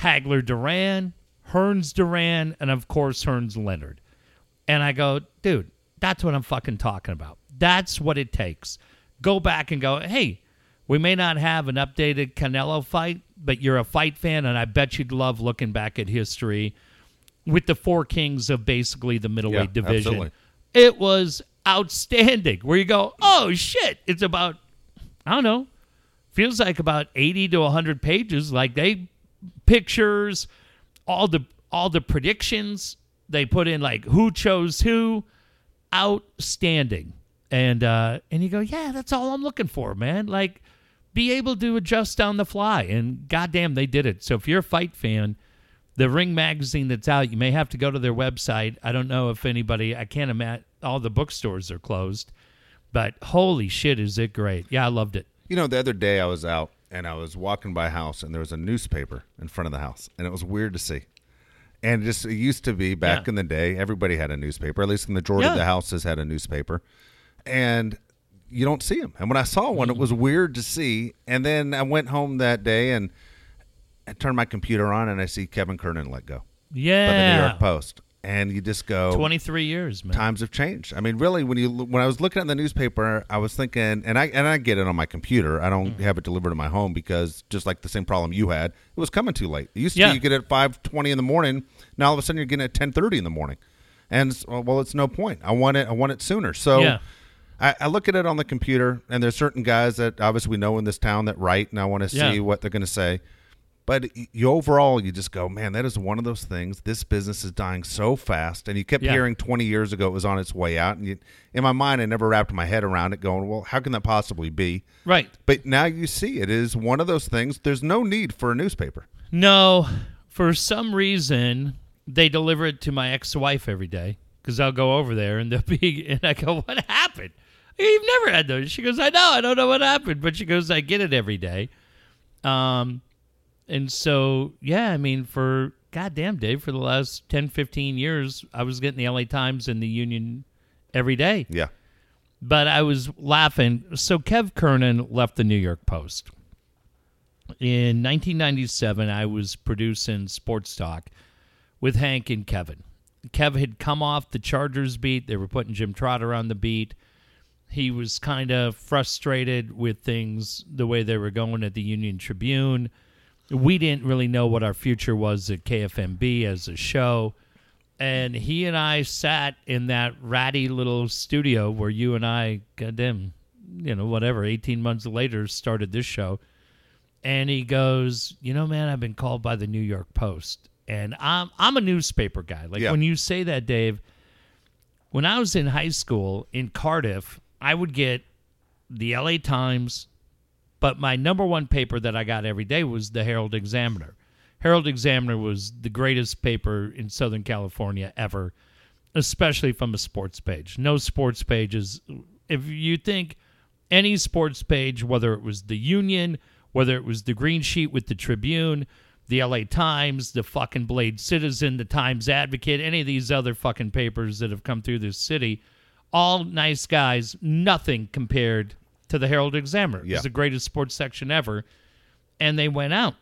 Hagler Duran, Hearns Duran, and of course, Hearns Leonard. And I go, dude, that's what I'm fucking talking about. That's what it takes. Go back and go, hey, we may not have an updated Canelo fight, but you're a fight fan, and I bet you'd love looking back at history with the four kings of basically the middleweight division. Absolutely. It was outstanding. Where you go, oh, shit. It's about, I don't know, feels like about 80 to 100 pages. Like they, pictures, all the predictions. They put in like who chose who. Outstanding. And you go, yeah, that's all I'm looking for, man. Like be able to adjust on the fly. And goddamn, they did it. So if you're a fight fan, the Ring Magazine that's out, you may have to go to their website. I don't know if anybody, I can't imagine, all the bookstores are closed. But holy shit, is it great. Yeah, I loved it. You know, the other day I was out and I was walking by a house and there was a newspaper in front of the house. And it was weird to see. And just, it used to be back in the day, everybody had a newspaper. At least the majority of the houses had a newspaper. And you don't see them. And when I saw one, it was weird to see. And then I went home that day and I turn my computer on, and I see Kevin Kernan let go. Yeah. By the New York Post. And you just go... 23 years, man. Times have changed. I mean, really, when I was looking at the newspaper, I was thinking, and I get it on my computer. I don't have it delivered to my home because just like the same problem you had, it was coming too late. It used to be you get it at 5:20 in the morning. Now all of a sudden you're getting it at 10:30 in the morning. And, well, it's no point. I want it sooner. So... Yeah. I look at it on the computer, and there's certain guys that obviously we know in this town that write, and I want to see what they're going to say. But you overall, you just go, man, that is one of those things. This business is dying so fast. And you kept hearing 20 years ago it was on its way out. And in my mind, I never wrapped my head around it going, well, how can that possibly be? Right. But now you see it is one of those things. There's no need for a newspaper. No. For some reason, they deliver it to my ex-wife every day because I'll go over there and I go, what happened? You've never had those. She goes, I know. I don't know what happened. But she goes, I get it every day. And so, yeah, I mean, for goddamn Dave, for the last 10, 15 years, I was getting the LA Times and the Union every day. Yeah. But I was laughing. So Kev Kernan left the New York Post. In 1997, I was producing Sports Talk with Hank and Kevin. Kev had come off the Chargers beat. They were putting Jim Trotter on the beat. He was kind of frustrated with things, the way they were going at the Union Tribune. We didn't really know what our future was at KFMB as a show. And he and I sat in that ratty little studio where you and I, goddamn, 18 months later, started this show. And he goes, man, I've been called by the New York Post. And I'm a newspaper guy. Like, when you say that, Dave, when I was in high school in Cardiff, I would get the LA Times. But my number one paper that I got every day was the Herald Examiner. Herald Examiner was the greatest paper in Southern California ever, especially from a sports page. No sports pages. If you think any sports page, whether it was the Union, whether it was the Green Sheet with the Tribune, the LA Times, the fucking Blade Citizen, the Times Advocate, any of these other fucking papers that have come through this city, all nice guys, nothing compared to the Herald Examiner. It was the greatest sports section ever. And they went out.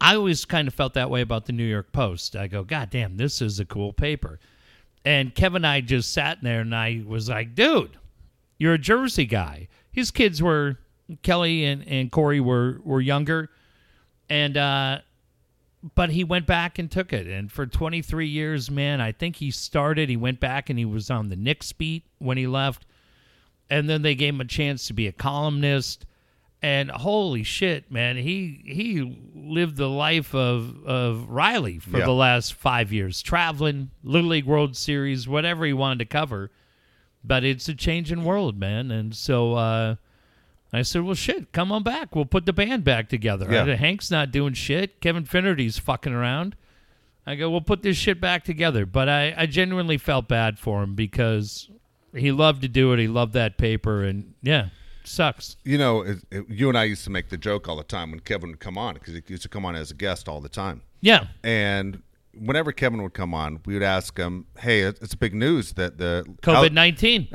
I always kind of felt that way about the New York Post. I go, God damn, this is a cool paper. And Kevin and I just sat in there and I was like, dude, you're a Jersey guy. His kids were, Kelly and Corey were younger. And, but he went back and took it. And for 23 years, man, I think he went back and he was on the Knicks beat when he left. And then they gave him a chance to be a columnist. And holy shit, man, he lived the life of Riley for the last 5 years, traveling, Little League World Series, whatever he wanted to cover. But it's a changing world, man. And so I said, well, shit, come on back. We'll put the band back together. Yeah. Right? Hank's not doing shit. Kevin Finnerty's fucking around. I go, we'll put this shit back together. But I genuinely felt bad for him because he loved to do it. He loved that paper, and yeah, sucks. You and I used to make the joke all the time when Kevin would come on, because he used to come on as a guest all the time. Yeah. And whenever Kevin would come on, we would ask him, hey, it's big news that the COVID-19.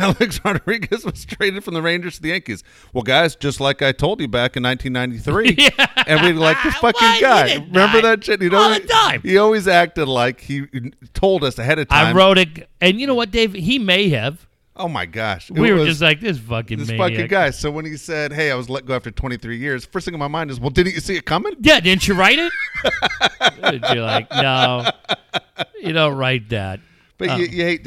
Alex Rodriguez was traded from the Rangers to the Yankees. Well, guys, just like I told you back in 1993. And we'd like this fucking guy. Remember that shit? He always acted like he told us ahead of time. I wrote it. And you know what, Dave? He may have. Oh, my gosh. We were just like, this fucking guy. So when he said, hey, I was let go after 23 years, first thing in my mind is, well, didn't you see it coming? Yeah, didn't you write it? You're like, no, you don't write that. But you hate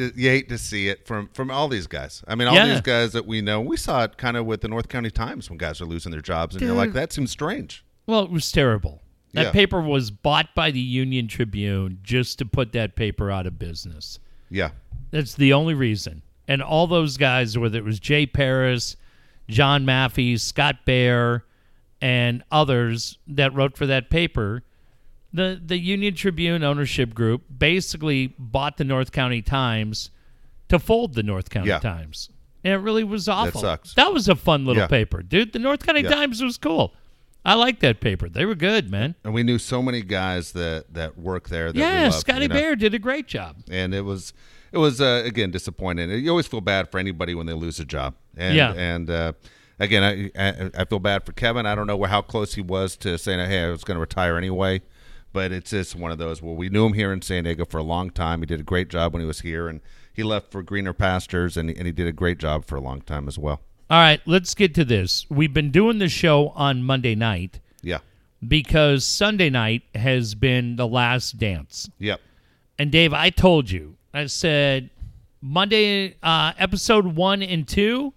to see it from all these guys. I mean, all these guys that we know. We saw it kind of with the North County Times when guys are losing their jobs, and you're like, that seems strange. Well, it was terrible. That paper was bought by the Union Tribune just to put that paper out of business. Yeah. That's the only reason. And all those guys, whether it was Jay Paris, John Maffey, Scott Baer, and others that wrote for that paper, the Union Tribune ownership group basically bought the North County Times to fold the North County Times. And it really was awful. That sucks. That was a fun little paper, dude. The North County Times was cool. I liked that paper. They were good, man. And we knew so many guys that work there. Yeah, Scotty Baer did a great job. And it was... It was, again, disappointing. You always feel bad for anybody when they lose a job. And, again, I feel bad for Kevin. I don't know how close he was to saying, hey, I was going to retire anyway. But it's just one of those. Well, we knew him here in San Diego for a long time. He did a great job when he was here. And he left for greener pastures, and he did a great job for a long time as well. All right, let's get to this. We've been doing the show on Monday night. Yeah. Because Sunday night has been the last dance. Yep. And, Dave, I told you. I said, Monday, episode 1 and 2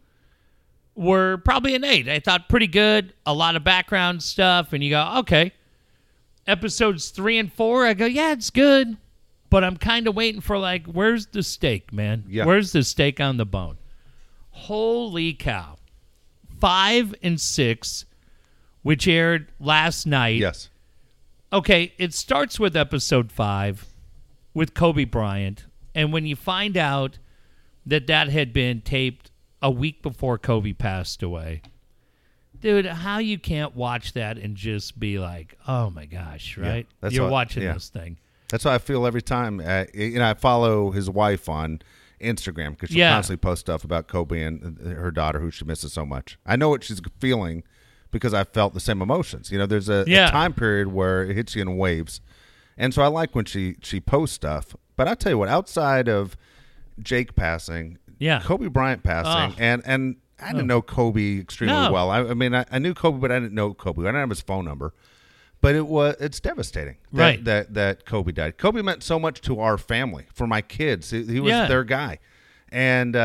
were probably an 8. I thought pretty good, a lot of background stuff, and you go, okay. Episodes 3 and 4, I go, yeah, it's good, but I'm kind of waiting for, like, where's the steak, man? Yeah. Where's the steak on the bone? Holy cow. 5 and 6, which aired last night. Yes. Okay, it starts with episode 5 with Kobe Bryant, and when you find out that that had been taped a week before Kobe passed away. Dude, how you can't watch that and just be like, oh my gosh, right? Yeah, you're watching this thing. That's how I feel every time. I follow his wife on Instagram because she constantly posts stuff about Kobe and her daughter who she misses so much. I know what she's feeling because I felt the same emotions. You know, there's a time period where it hits you in waves. And so I like when she posts stuff. But I'll tell you what, outside of Jake passing, Kobe Bryant passing, and I didn't know Kobe extremely well. I mean, I knew Kobe, but I didn't know Kobe. I didn't have his phone number, but it's devastating that Kobe died. Kobe meant so much to our family, for my kids. He was their guy, and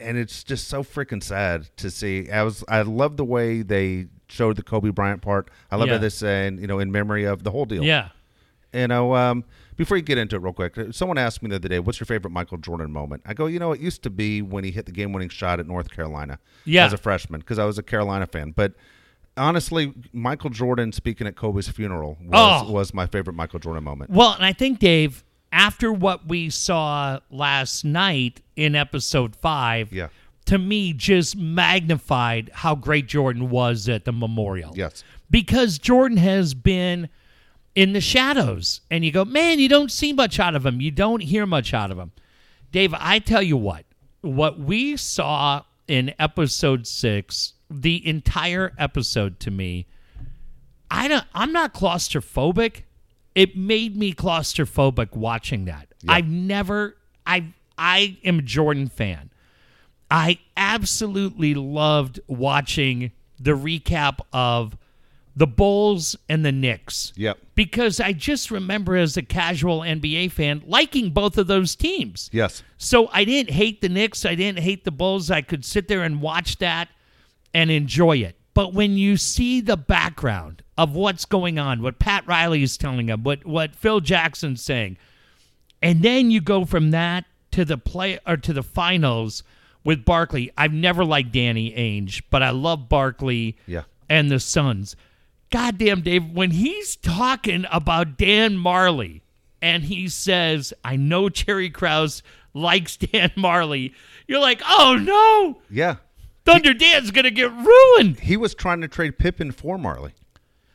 it's just so freaking sad to see. I love the way they showed the Kobe Bryant part. I love how they're saying, you know, in memory of the whole deal. Yeah, you know. Before you get into it real quick, someone asked me the other day, what's your favorite Michael Jordan moment? I go, you know, it used to be when he hit the game-winning shot at North Carolina as a freshman because I was a Carolina fan. But honestly, Michael Jordan speaking at Kobe's funeral was my favorite Michael Jordan moment. Well, and I think, Dave, after what we saw last night in episode 5, to me just magnified how great Jordan was at the memorial. Yes. Because Jordan has been in the shadows, and you go, man, you don't see much out of him. You don't hear much out of him. Dave, I tell you what we saw in episode 6, the entire episode to me, I'm not claustrophobic. It made me claustrophobic watching that. Yeah. I am a Jordan fan. I absolutely loved watching the recap of the Bulls and the Knicks. Yep. Because I just remember as a casual NBA fan liking both of those teams. Yes. So I didn't hate the Knicks. I didn't hate the Bulls. I could sit there and watch that and enjoy it. But when you see the background of what's going on, what Pat Riley is telling him, what Phil Jackson's saying, and then you go from that to the play or to the finals with Barkley. I've never liked Danny Ainge, but I love Barkley and the Suns. Goddamn, Dave, when he's talking about Dan Marley and he says, I know Jerry Krause likes Dan Marley, you're like, oh, no. Yeah. Dan's going to get ruined. He was trying to trade Pippen for Marley.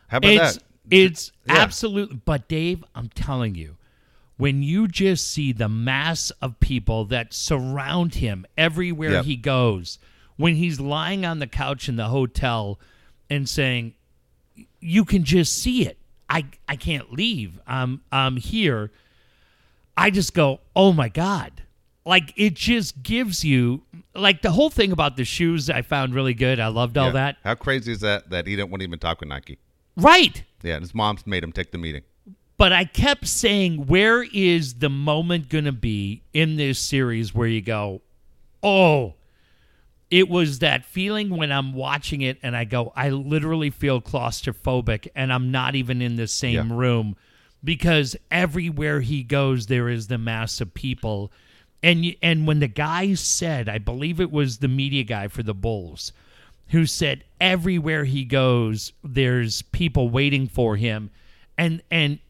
How about that? It's absolutely. But, Dave, I'm telling you, when you just see the mass of people that surround him everywhere he goes, when he's lying on the couch in the hotel and saying, you can just see it. I can't leave. I'm here. I just go, oh, my God. Like, it just gives you, like, the whole thing about the shoes I found really good. I loved all that. How crazy is that he wouldn't even talk with Nike? Right. Yeah, and his mom's made him take the meeting. But I kept saying, where is the moment going to be in this series where you go, oh, it was that feeling when I'm watching it and I go, I literally feel claustrophobic and I'm not even in the same room because everywhere he goes, there is the mass of people. And when the guy said, I believe it was the media guy for the Bulls, who said everywhere he goes, there's people waiting for him. And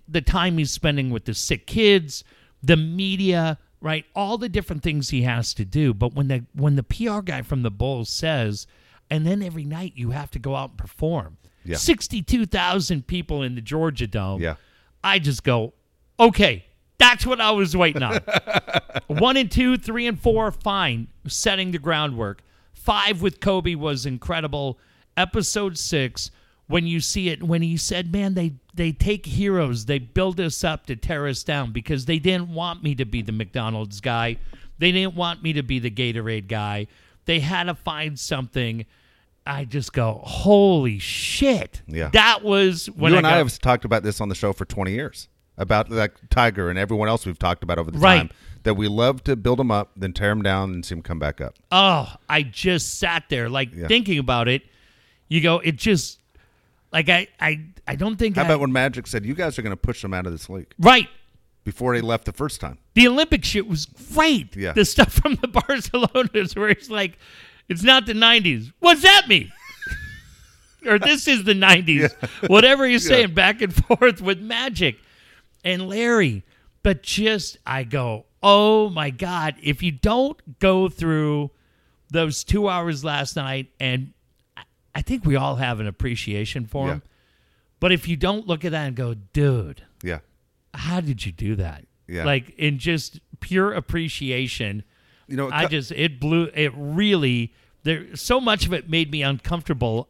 the time he's spending with the sick kids, the media, right, all the different things he has to do, but when the PR guy from the Bulls says, and then every night you have to go out and perform, 62,000 people in the Georgia Dome, I just go, okay, that's what I was waiting on. 1 and 2, 3 and 4, fine, setting the groundwork. 5 with Kobe was incredible. Episode 6, when you see it, when he said, man, they take heroes. They build us up to tear us down because they didn't want me to be the McDonald's guy. They didn't want me to be the Gatorade guy. They had to find something. I just go, holy shit. Yeah. That was when you and I have talked about this on the show for 20 years. about like Tiger and everyone else we've talked about over the time, that we love to build them up, then tear them down and see them come back up. Oh, I just sat there like thinking about it. You go, it just like I don't think. How about when Magic said, "You guys are going to push them out of this league," right? Before he left the first time. The Olympic shit was great. Yeah. The stuff from the Barcelonas where it's like, it's not the 90s. What's that mean? Or this is the 90s. Yeah. Whatever you're saying, back and forth with Magic and Larry. But just, I go, oh my God, if you don't go through those 2 hours last night, and I think we all have an appreciation for him, but if you don't look at that and go, dude. Yeah. How did you do that? Yeah. Like in just pure appreciation, you know, it really, so much of it made me uncomfortable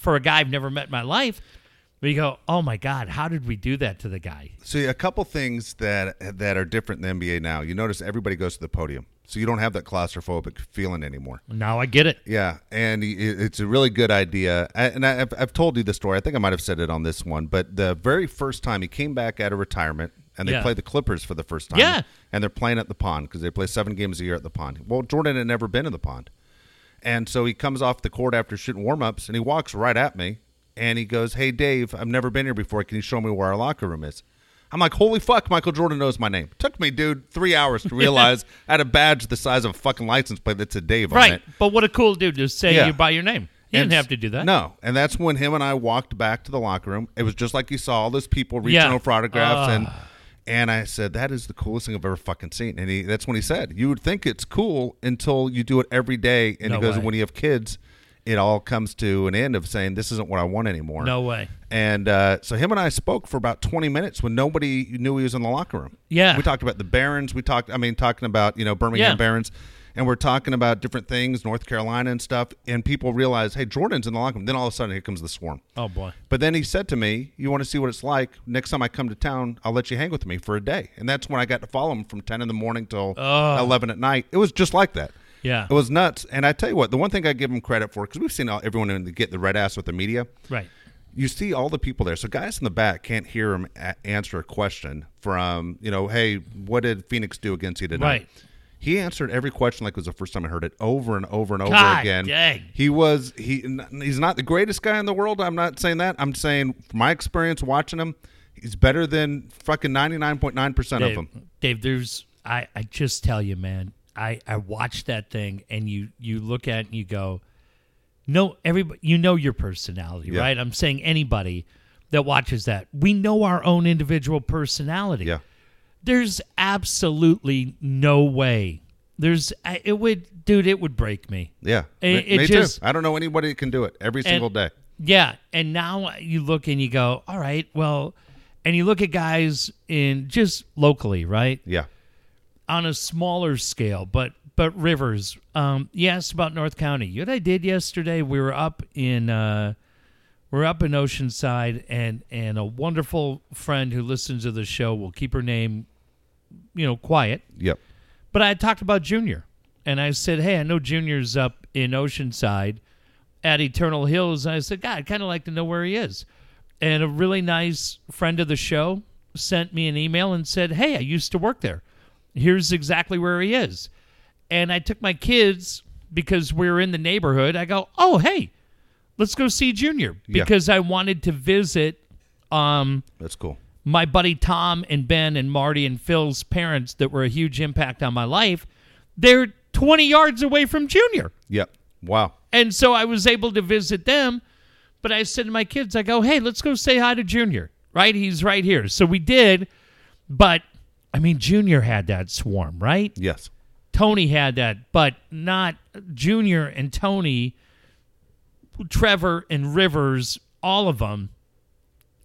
for a guy I've never met in my life. But you go, oh my God, how did we do that to the guy? See, a couple things that are different in the NBA now. You notice everybody goes to the podium. So you don't have that claustrophobic feeling anymore. Now I get it. Yeah, and it's a really good idea. And I've told you the story. I think I might have said it on this one. But the very first time he came back out of retirement, and they play the Clippers for the first time. Yeah. And they're playing at the Pond because they play 7 games a year at the Pond. Well, Jordan had never been in the Pond. And so he comes off the court after shooting warm-ups, and he walks right at me. And he goes, hey, Dave, I've never been here before. Can you show me where our locker room is? I'm like, holy fuck, Michael Jordan knows my name. Took me, dude, 3 hours to realize I had a badge the size of a fucking license plate that said Dave on it. Right, but what a cool dude to say you by your name. He didn't have to do that. No, and that's when him and I walked back to the locker room. It was just like you saw all those people reaching over for autographs. And I said, that is the coolest thing I've ever fucking seen. And that's when he said, you would think it's cool until you do it every day. And he goes, when you have kids, it all comes to an end of saying, this isn't what I want anymore. No way. And so him and I spoke for about 20 minutes when nobody knew he was in the locker room. Yeah. We talked about the Barons. We talked, talking about, Birmingham Barons. And we're talking about different things, North Carolina and stuff. And people realize, hey, Jordan's in the locker room. Then all of a sudden, here comes the swarm. Oh, boy. But then he said to me, you want to see what it's like? Next time I come to town, I'll let you hang with me for a day. And that's when I got to follow him from 10 in the morning till 11 at night. It was just like that. Yeah. It was nuts. And I tell you what, the one thing I give him credit for, because we've seen everyone get the red ass with the media. Right. You see all the people there. So guys in the back can't hear him answer a question from, hey, what did Phoenix do against you tonight? Right. He answered every question like it was the first time I heard it, over and over and over again. Dang. He's not the greatest guy in the world. I'm not saying that. I'm saying from my experience watching him, he's better than fucking 99.9% of them. Dave, there's I just tell you, man. I watch that thing, and you look at it and you go, no, everybody, your personality, right? I'm saying anybody that watches that, we know our own individual personality. Yeah. There's absolutely no way. It would break me. Yeah, me too. I don't know anybody that can do it every single day. Yeah, and now you look and you go, all right, well, and you look at guys in just locally, right? Yeah. On a smaller scale, but Rivers, you asked about North County. You know what I did yesterday? We were up in Oceanside, and a wonderful friend who listens to the show, will keep her name, quiet. Yep. But I talked about Junior, and I said, hey, I know Junior's up in Oceanside at Eternal Hills. And I said, God, I'd kind of like to know where he is. And a really nice friend of the show sent me an email and said, hey, I used to work there. Here's exactly where he is. And I took my kids because we were in the neighborhood. I go, oh, hey, let's go see Junior because I wanted to visit that's cool. My buddy Tom and Ben and Marty and Phil's parents that were a huge impact on my life. They're 20 yards away from Junior. Yep. Wow. And so I was able to visit them. But I said to my kids, I go, hey, let's go say hi to Junior, right? He's right here. So we did, but... Junior had that swarm, right? Yes. Tony had that, but not Junior and Tony, Trevor and Rivers, all of them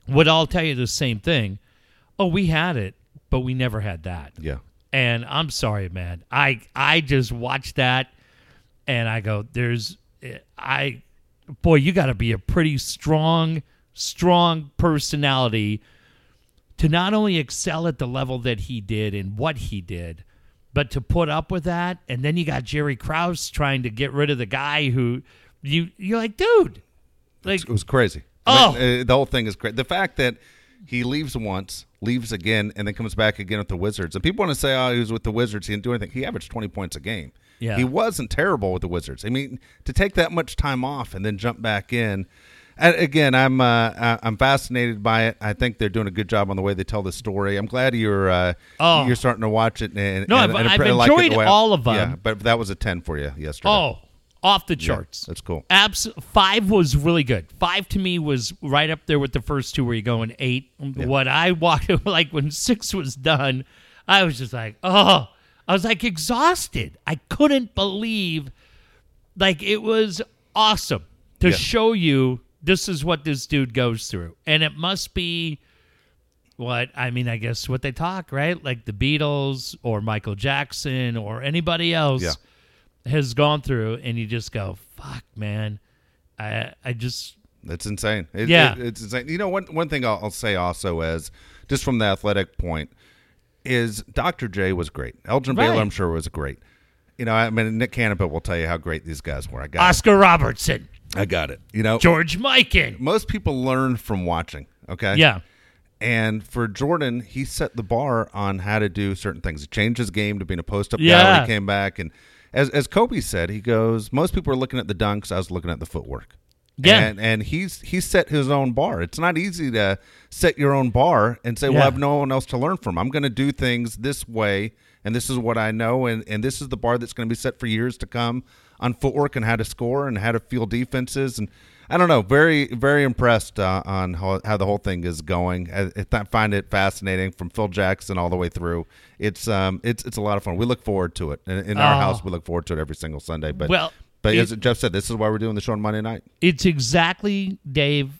would all tell you the same thing. Oh, we had it, but we never had that. Yeah. And I'm sorry, man. I just watched that, and I go, you got to be a pretty strong personality to not only excel at the level that he did and what he did, but to put up with that. And then you got Jerry Krause trying to get rid of the guy who you're like, dude. Like, it was crazy. Oh. The whole thing is crazy. The fact that He leaves once, leaves again, and then comes back again with the Wizards. And people want to say, oh, he was with the Wizards. He didn't do anything. He averaged 20 points a game. Yeah. He wasn't terrible with the Wizards. I mean, to take that much time off and then jump back in, and again, I'm fascinated by it. I think they're doing a good job on the way they tell the story. I'm glad you're starting to watch it. And, I've enjoyed all of them. Yeah, but that was a 10 for you yesterday. Oh, off the charts. Yeah, that's cool. Five was really good. Five to me was right up there with the first two where you go in eight. Yeah. What I walked like when six was done, I was just like, oh, I was like exhausted. I couldn't believe, like, it was awesome to show you this is what this dude goes through. And it must be I guess what they talk, right? Like the Beatles or Michael Jackson or anybody else. Yeah. Has gone through, and you just go, fuck, man. I just... That's insane. It's insane. You know, one thing I'll say also is, just from the athletic point, is Dr. J was great. Elgin Baylor, I'm sure, was great. You know, I mean, Nick Canapa will tell you how great these guys were. Oscar Robertson. I got it. You know, George Mikan. Most people learn from watching, okay? Yeah. And for Jordan, he set the bar on how to do certain things. He changed his game to being a post-up guy when he came back, and... As Kobe said, he goes, most people are looking at the dunks. I was looking at the footwork. Yeah. And he set his own bar. It's not easy to set your own bar and say, well, I have no one else to learn from. I'm going to do things this way, and this is what I know, and this is the bar that's going to be set for years to come on footwork and how to score and how to field defenses. And I don't know, very, very impressed on how the whole thing is going. I find it fascinating from Phil Jackson all the way through. It's a lot of fun. We look forward to it. In our house, we look forward to it every single Sunday. But as Jeff said, this is why we're doing the show on Monday night. It's exactly, Dave,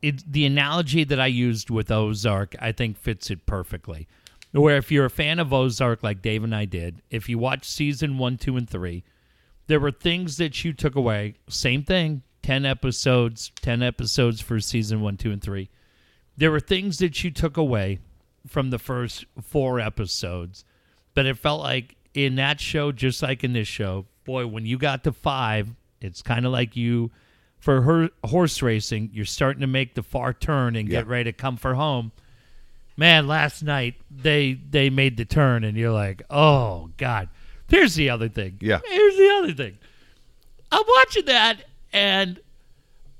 the analogy that I used with Ozark, I think fits it perfectly. Where if you're a fan of Ozark like Dave and I did, if you watch season 1, 2, and 3, there were things that you took away, same thing. 10 episodes for season 1, 2, and 3. There were things that you took away from the first 4 episodes, but it felt like in that show, just like in this show, boy, when you got to 5, it's kind of like you, for horse racing, you're starting to make the far turn and get ready to come for home. Man, last night, they made the turn, and you're like, oh, God. Here's the other thing. Yeah. Here's the other thing. I'm watching that, and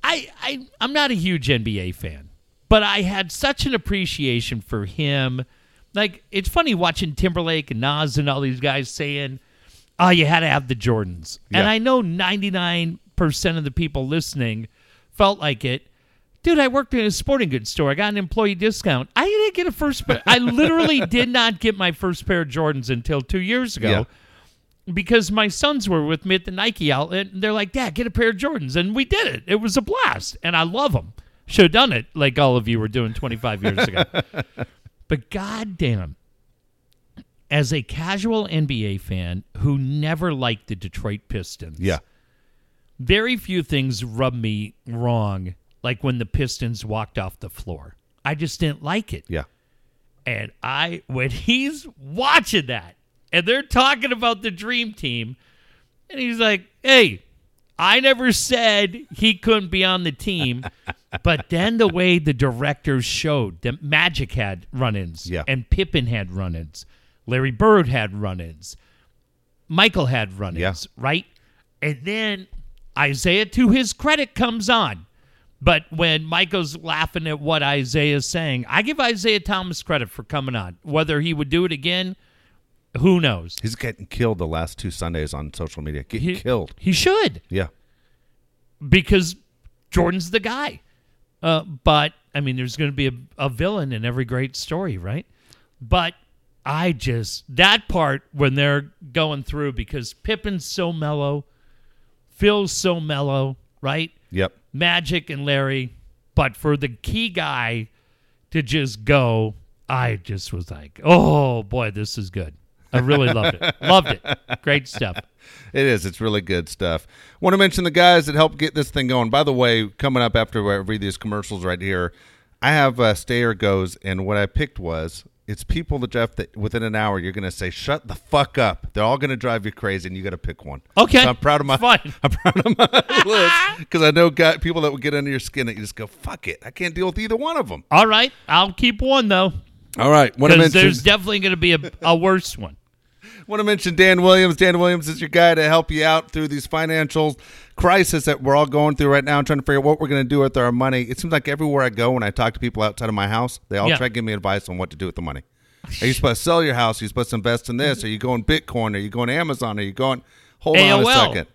I'm not a huge NBA fan, but I had such an appreciation for him. Like, it's funny watching Timberlake and Nas and all these guys saying, oh, you had to have the Jordans. Yeah. And I know 99% of the people listening felt like it. Dude, I worked in a sporting goods store. I got an employee discount. I didn't get a first pair. I literally did not get my first pair of Jordans until 2 years ago. Yeah. Because my sons were with me at the Nike outlet, and they're like, Dad, get a pair of Jordans. And we did it. It was a blast, and I love them. Should have done it like all of you were doing 25 years ago. But goddamn, as a casual NBA fan who never liked the Detroit Pistons, very few things rub me wrong, like when the Pistons walked off the floor. I just didn't like it. Yeah. And when he's watching that, and they're talking about the Dream Team, and he's like, hey, I never said he couldn't be on the team. But then the way the directors showed that Magic had run-ins, and Pippen had run-ins, Larry Bird had run-ins, Michael had run-ins, right? And then Isaiah, to his credit, comes on. But when Michael's laughing at what Isaiah's saying, I give Isaiah Thomas credit for coming on. Whether he would do it again, who knows? He's getting killed the last 2 Sundays on social media. Getting killed. He should. Yeah. Because Jordan's the guy. But, I mean, there's going to be a villain in every great story, right? But that part when they're going through, because Pippen's so mellow, Phil's so mellow, right? Yep. Magic and Larry. But for the key guy to just go, I just was like, oh, boy, this is good. I really loved it. Loved it. Great stuff. It is. It's really good stuff. Want to mention the guys that helped get this thing going. By the way, coming up after I read these commercials right here, I have Stayer Goes, and what I picked was It's people that Jeff that within an hour you're going to say shut the fuck up. They're all going to drive you crazy, and you got to pick one. Okay, so I'm proud of my list because I know people that will get under your skin that you just go fuck it. I can't deal with either one of them. All right, I'll keep one though. All right, because there's definitely going to be a worse one. Want to mention Dan Williams. Dan Williams is your guy to help you out through these financial crisis that we're all going through right now and trying to figure out what we're going to do with our money. It seems like everywhere I go when I talk to people outside of my house, they all try to give me advice on what to do with the money. Are you supposed to sell your house? Are you supposed to invest in this? Are you going Bitcoin? Are you going Amazon? Are you going Hold on a second.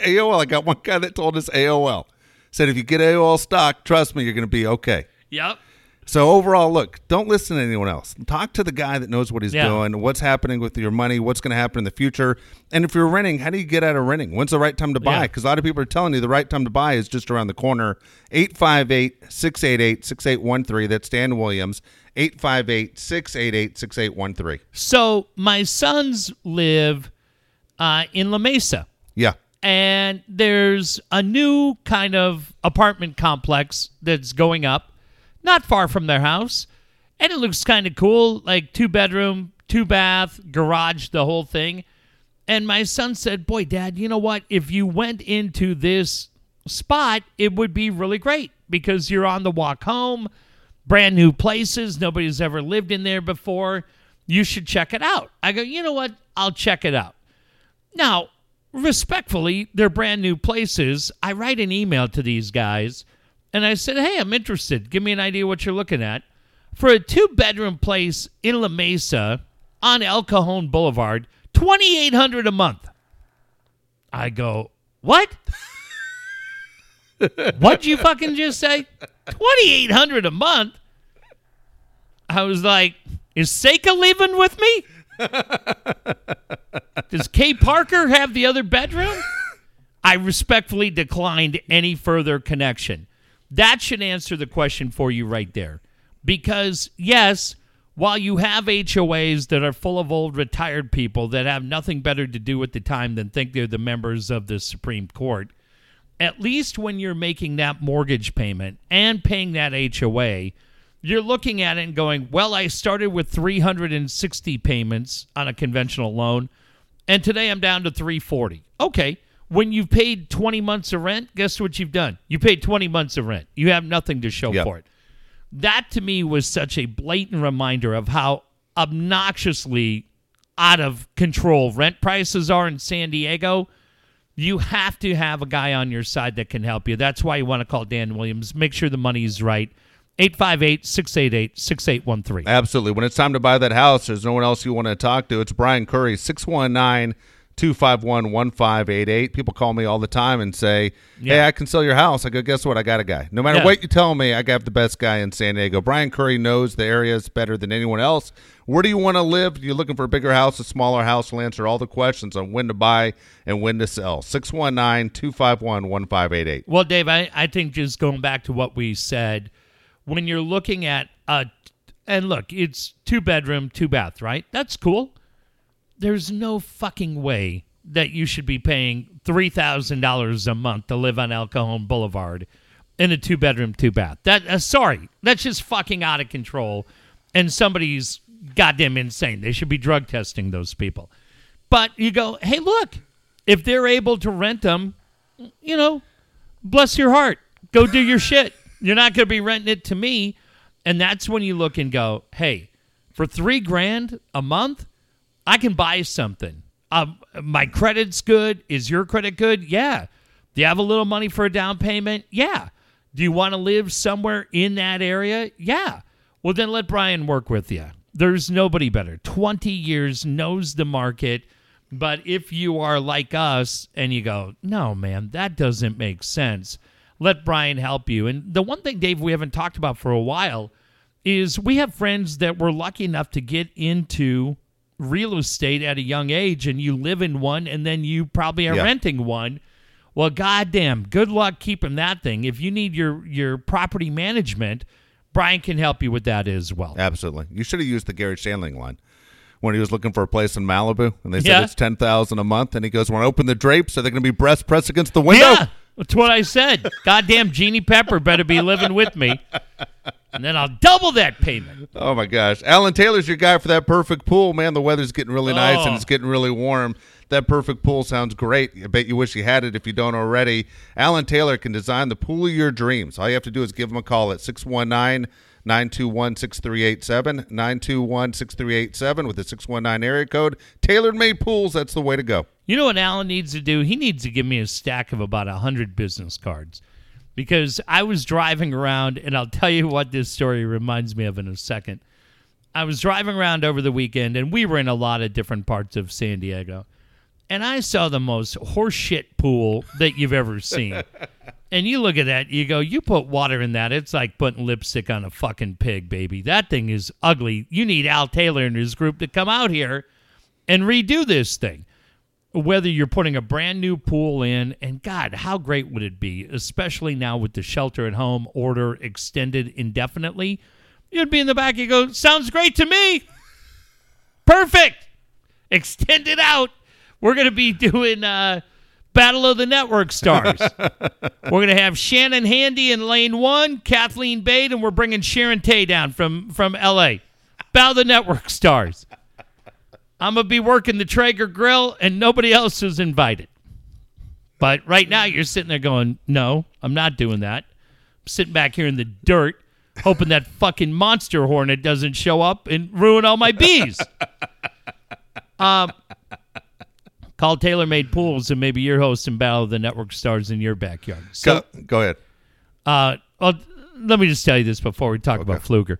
AOL. I got one guy that told us AOL. Said if you get AOL stock, trust me, you're going to be okay. Yep. So overall, look, don't listen to anyone else. Talk to the guy that knows what he's doing, what's happening with your money, what's going to happen in the future. And if you're renting, how do you get out of renting? When's the right time to buy? Because a lot of people are telling you the right time to buy is just around the corner. 858-688-6813. That's Dan Williams. 858-688-6813. So my sons live in La Mesa. Yeah. And there's a new kind of apartment complex that's going up. Not far from their house, and it looks kind of cool, like 2-bedroom, 2-bath, garage, the whole thing. And my son said, boy, Dad, you know what? If you went into this spot, it would be really great because you're on the walk home, brand new places. Nobody's ever lived in there before. You should check it out. I go, you know what? I'll check it out. Now, respectfully, they're brand new places. I write an email to these guys. And I said, hey, I'm interested. Give me an idea what you're looking at. For a 2-bedroom place in La Mesa on El Cajon Boulevard, $2,800 a month. I go, what? What'd you fucking just say? $2,800 a month? I was like, is Seika leaving with me? Does Kay Parker have the other bedroom? I respectfully declined any further connection. That should answer the question for you right there. Because, yes, while you have HOAs that are full of old retired people that have nothing better to do at the time than think they're the members of the Supreme Court, at least when you're making that mortgage payment and paying that HOA, you're looking at it and going, well, I started with 360 payments on a conventional loan, and today I'm down to 340. Okay. When you've paid 20 months of rent, guess what you've done? You paid 20 months of rent. You have nothing to show for it. That, to me, was such a blatant reminder of how obnoxiously out of control rent prices are in San Diego. You have to have a guy on your side that can help you. That's why you want to call Dan Williams. Make sure the money's right. 858-688-6813. Absolutely. When it's time to buy that house, there's no one else you want to talk to. It's Brian Curry, 619- 251-1588. People call me all the time and say, hey, I can sell your house. I go, guess what? I got a guy. No matter what you tell me, I got the best guy in San Diego. Brian Curry knows the areas better than anyone else. Where do you want to live? You're looking for a bigger house, a smaller house. He'll answer all the questions on when to buy and when to sell. 619-251-1588. Well, Dave, I think just going back to what we said, when you're looking at and look, it's 2-bedroom, 2-bath, right? That's cool. There's no fucking way that you should be paying $3,000 a month to live on El Cajon Boulevard in a 2-bedroom, 2-bath. That's just fucking out of control, and somebody's goddamn insane. They should be drug testing those people. But you go, hey, look, if they're able to rent them, you know, bless your heart. Go do your shit. You're not going to be renting it to me. And that's when you look and go, hey, for $3,000 a month, I can buy something. My credit's good. Is your credit good? Yeah. Do you have a little money for a down payment? Yeah. Do you want to live somewhere in that area? Yeah. Well, then let Brian work with you. There's nobody better. 20 years, knows the market. But if you are like us and you go, no, man, that doesn't make sense, let Brian help you. And the one thing, Dave, we haven't talked about for a while is we have friends that were lucky enough to get into real estate at a young age, and you live in one, and then you probably are renting one. Well, goddamn, good luck keeping that thing. If you need your property management, Brian can help you with that as well. Absolutely. You should have used the Gary Shandling line when he was looking for a place in Malibu, and they said it's $10,000 a month, and he goes, "When I open the drapes, are they going to be breast pressed against the window?" Yeah, that's what I said. Goddamn, Jeannie Pepper better be living with me. and then I'll double that payment. Oh, my gosh. Alan Taylor's your guy for that perfect pool. Man, the weather's getting really nice, and it's getting really warm. That perfect pool sounds great. I bet you wish you had it if you don't already. Alan Taylor can design the pool of your dreams. All you have to do is give him a call at 619-921-6387, 921-6387 with the 619 area code. Tailored Made Pools, that's the way to go. You know what Alan needs to do? He needs to give me a stack of about 100 business cards. Because I was driving around, and I'll tell you what this story reminds me of in a second. I was driving around over the weekend, and we were in a lot of different parts of San Diego. And I saw the most horseshit pool that you've ever seen. And you look at that, you go, you put water in that, it's like putting lipstick on a fucking pig, baby. That thing is ugly. You need Al Taylor and his group to come out here and redo this thing. Whether you're putting a brand new pool in, and God, how great would it be, especially now with the shelter-at-home order extended indefinitely? You'd be in the back, you go, sounds great to me. Perfect. Extend it out. We're going to be doing Battle of the Network Stars. We're going to have Shannon Handy in lane one, Kathleen Bade, and we're bringing Sharon Tate down from L.A. Battle of the Network Stars. I'm going to be working the Traeger grill, and nobody else is invited. But right now, you're sitting there going, no, I'm not doing that. I'm sitting back here in the dirt, hoping that fucking monster hornet doesn't show up and ruin all my bees. Call TaylorMade Pools, and maybe you're hosting Battle of the Network Stars in your backyard. So, go ahead. Well, let me just tell you this before we talk about Pfluger.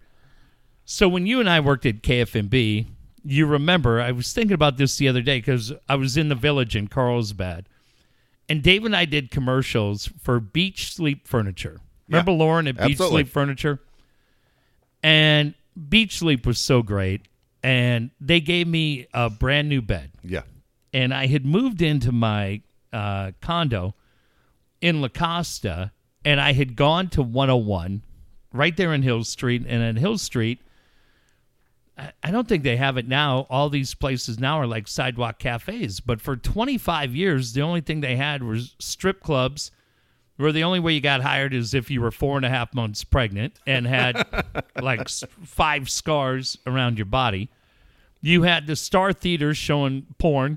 So when you and I worked at KFMB... You remember, I was thinking about this the other day because I was in the village in Carlsbad, and Dave and I did commercials for Beach Sleep Furniture. Remember Lauren at Beach Sleep Furniture? And Beach Sleep was so great, and they gave me a brand new bed. Yeah. And I had moved into my condo in La Costa, and I had gone to 101 right there in Hill Street, and on Hill Street... I don't think they have it now. All these places now are like sidewalk cafes. But for 25 years, the only thing they had was strip clubs where the only way you got hired is if you were 4.5 months pregnant and had like 5 scars around your body. You had the Star Theater showing porn,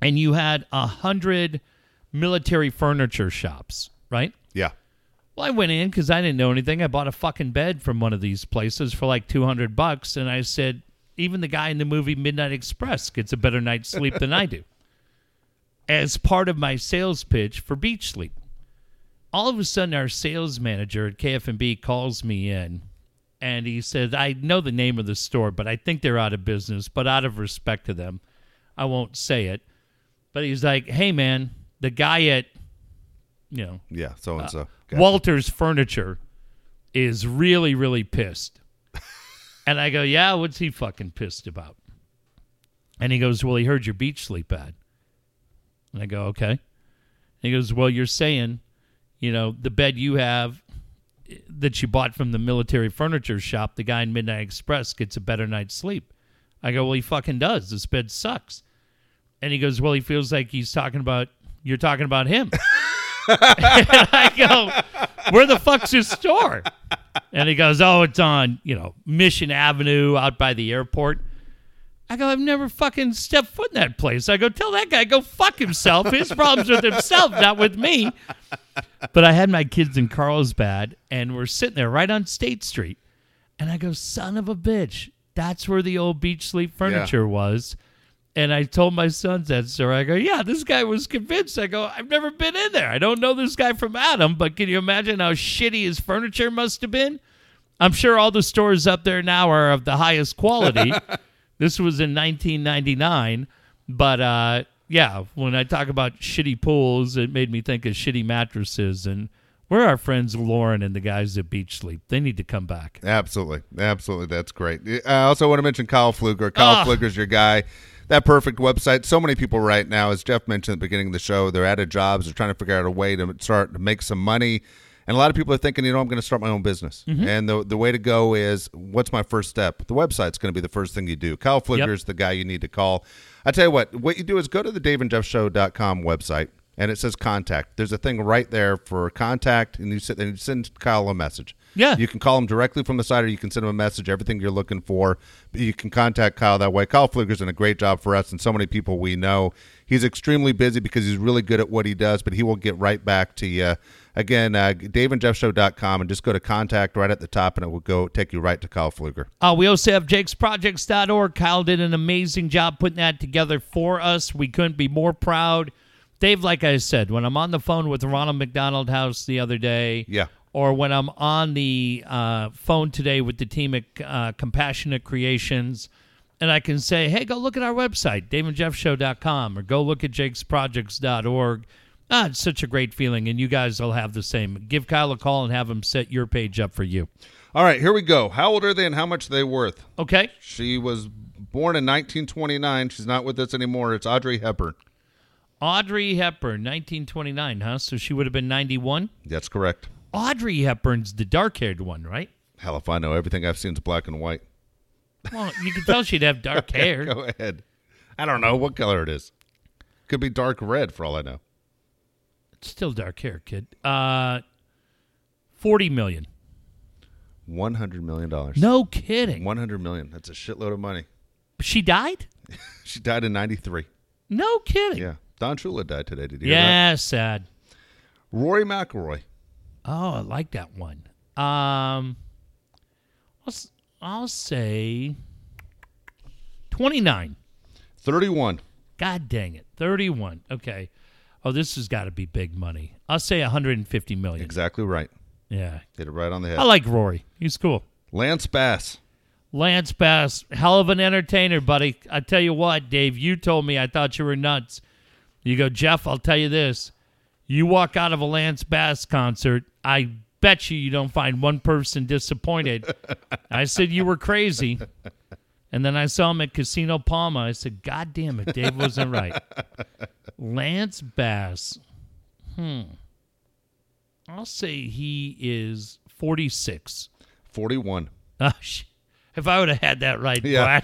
and you had 100 military furniture shops, right? Yeah. Well, I went in because I didn't know anything. I bought a fucking bed from one of these places for like $200, and I said, even the guy in the movie Midnight Express gets a better night's sleep than I do. As part of my sales pitch for Beach Sleep. All of a sudden, our sales manager at KFMB calls me in, and he says, I know the name of the store, but I think they're out of business, but out of respect to them, I won't say it. But he's like, hey, man, the guy at, you know. Yeah, so-and-so. Walter's Furniture is really, really pissed. And I go, yeah, what's he fucking pissed about? And he goes, well, he heard your Beach Sleep ad. And I go, okay. And he goes, well, you're saying, you know, the bed you have that you bought from the military furniture shop, the guy in Midnight Express gets a better night's sleep. I go, well, he fucking does. This bed sucks. And he goes, well, he feels like he's talking about, you're talking about him. And I go, where the fuck's his store? And he goes, oh, it's on, you know, Mission Avenue out by the airport. I go, I've never fucking stepped foot in that place. I go, tell that guy, go fuck himself. His problem's with himself, not with me. But I had my kids in Carlsbad, and we're sitting there right on State Street. And I go, son of a bitch, that's where the old Beach Sleep Furniture was. And I told my sons that story. I go, yeah, this guy was convinced. I go, I've never been in there. I don't know this guy from Adam, but can you imagine how shitty his furniture must have been? I'm sure all the stores up there now are of the highest quality. This was in 1999. But, yeah, when I talk about shitty pools, it made me think of shitty mattresses. And where are our friends Lauren and the guys at Beach Sleep? They need to come back. Absolutely. Absolutely. That's great. I also want to mention Kyle Pfluger. Kyle Pfluger's your guy. That perfect website. So many people right now, as Jeff mentioned at the beginning of the show, they're out of jobs. They're trying to figure out a way to start to make some money. And a lot of people are thinking, you know, I'm going to start my own business. Mm-hmm. And the way to go is, what's my first step? The website's going to be the first thing you do. Kyle Pfluger is the guy you need to call. I tell you what you do is go to the DaveandJeffShow.com website, and it says contact. There's a thing right there for contact, and you sit there and you send Kyle a message. Yeah. You can call him directly from the site, or you can send him a message, everything you're looking for. You can contact Kyle that way. Kyle Pfluger's done a great job for us and so many people we know. He's extremely busy because he's really good at what he does, but he will get right back to you. Again, DaveandJeffShow.com, and just go to contact right at the top, and it will go take you right to Kyle Pfluger. We also have Jake'sProjects.org. Kyle did an amazing job putting that together for us. We couldn't be more proud. Dave, like I said, when I'm on the phone with Ronald McDonald House the other day, or when I'm on the phone today with the team at Compassionate Creations, and I can say, hey, go look at our website, DaveandJeffShow.com, or go look at Jake'sProjects.org. Ah, it's such a great feeling, and you guys will have the same. Give Kyle a call and have him set your page up for you. All right, here we go. How old are they and how much are they worth? Okay. She was born in 1929. She's not with us anymore. It's Audrey Hepburn. Audrey Hepburn, 1929, huh? So she would have been 91? That's correct. Audrey Hepburn's the dark-haired one, right? Hell if I know. Everything I've seen is black and white. Well, you can tell she'd have dark hair. Go ahead. I don't know what color it is. Could be dark red for all I know. Still dark hair, kid. $40 million. $100 million. No kidding. $100 million. That's a shitload of money. She died? She died in 93. No kidding. Yeah. Don Shula died today. Did you hear that? Sad. Rory McIlroy. Oh, I like that one. I'll say 29. 31. God dang it. 31. Okay. Oh, this has got to be big money. I'll say $150 million. Exactly right. Yeah. Did it right on the head. I like Rory. He's cool. Lance Bass. Lance Bass. Hell of an entertainer, buddy. I tell you what, Dave, you told me I thought you were nuts. You go, Jeff, I'll tell you this. You walk out of a Lance Bass concert, I bet you don't find one person disappointed. I said you were crazy. And then I saw him at Casino Palma. I said, God damn it, Dave wasn't right. Lance Bass. I'll say he is 46. 41. If I would have had that right. Yeah.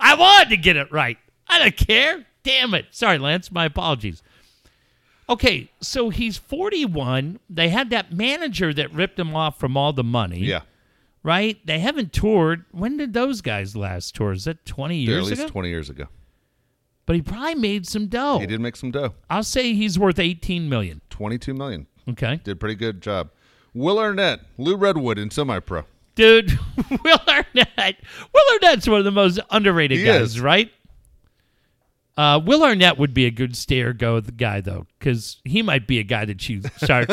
I wanted to get it right. I don't care. Damn it. Sorry, Lance. My apologies. Okay, so he's 41. They had that manager that ripped him off from all the money. Yeah. Right? They haven't toured. When did those guys last tour? Is that 20 years ago? At least 20 years ago. But he probably made some dough. He did make some dough. I'll say he's worth $18 million. $22 million. Okay. Did a pretty good job. Will Arnett, Lou Redwood in Semi-Pro. Dude, Will Arnett. Will Arnett's one of the most underrated guys, right? Will Arnett would be a good stay-or-go guy, though, because he might be a guy that you start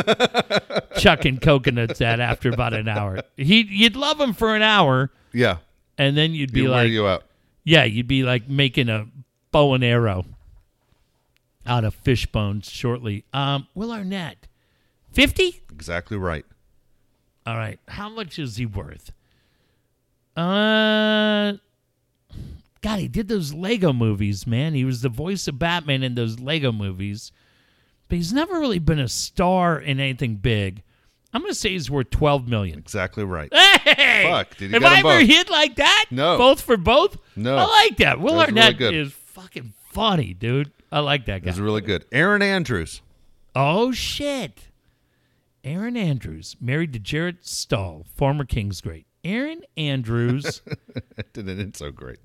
chucking coconuts at after about an hour. You'd love him for an hour. Yeah. And then you'd be like... He'd wear you out. Yeah, you'd be like making a bow and arrow out of fish bones shortly. Will Arnett, 50? Exactly right. All right. How much is he worth? God, he did those Lego movies, man. He was the voice of Batman in those Lego movies. But he's never really been a star in anything big. I'm going to say he's worth $12 million. Exactly right. Hey! Fuck, did you get them both? Have I ever hit like that? No. Both for both? No. I like that. Will Arnett is fucking funny, dude. I like that guy. He's really good. Aaron Andrews. Oh, shit. Aaron Andrews, married to Jarrett Stahl, former Kings great. Aaron Andrews. That didn't end so great.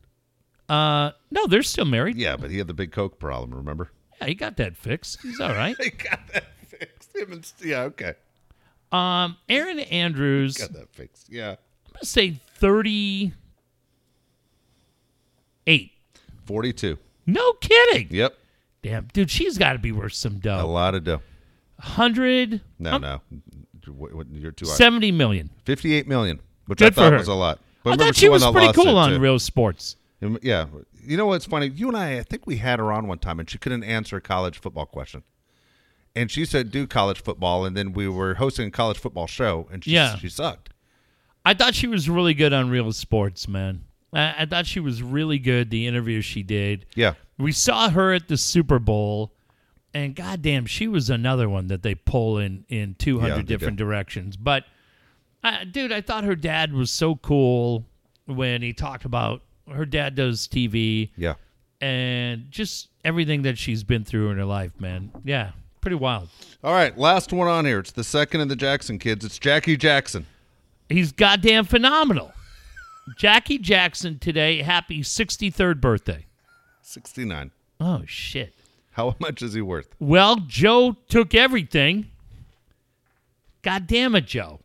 No, they're still married. Yeah, but he had the big coke problem, remember? Yeah, he got that fixed. He's all right. He got that fixed. Yeah, okay. Aaron Andrews. Got that fixed, yeah. I'm going to say 38. 42. No kidding. Yep. Damn, dude, she's got to be worth some dough. A lot of dough. 100. No. You're too high. 70 million. 58 million, which I thought was a lot. But I thought she was pretty cool on Real Sports. Yeah. You know what's funny? You and I think we had her on one time, and she couldn't answer a college football question. And she said, do college football, and then we were hosting a college football show, and she sucked. I thought she was really good on Real Sports, man. I thought she was really good, the interview she did. Yeah. We saw her at the Super Bowl, and goddamn, she was another one that they pull in 200 different directions. But, dude, I thought her dad was so cool when he talked about her dad does TV. Yeah. And just everything that she's been through in her life, man. Yeah. pretty wild. All right, last one on here. It's the second of the Jackson kids. It's Jackie Jackson. He's goddamn phenomenal. Jackie Jackson today, happy 63rd birthday. 69. Oh, shit. How much is he worth? Well, Joe took everything. God damn it, Joe.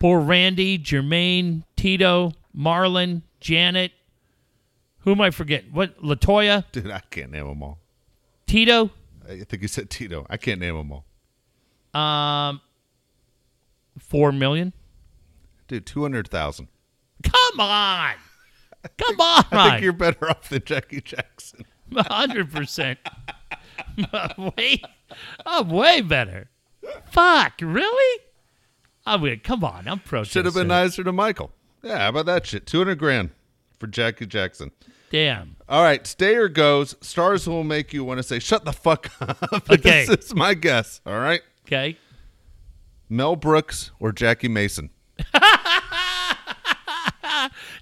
Poor Randy, Jermaine, Tito, Marlon, Janet. Who am I forgetting? What, LaToya? Dude, I can't name them all. Tito? I think you said Tito. I can't name them all. 4 million? Dude, 200,000. Come on. Come on. I think you're better off than Jackie Jackson. 100%. I'm way better. Fuck, really? Come on, I'm protesting. Should have been nicer to Michael. Yeah, how about that shit? 200 grand for Jackie Jackson. Damn. All right, stay or goes. Stars will make you want to say, shut the fuck up. Okay. This is my guess, all right? Okay. Mel Brooks or Jackie Mason?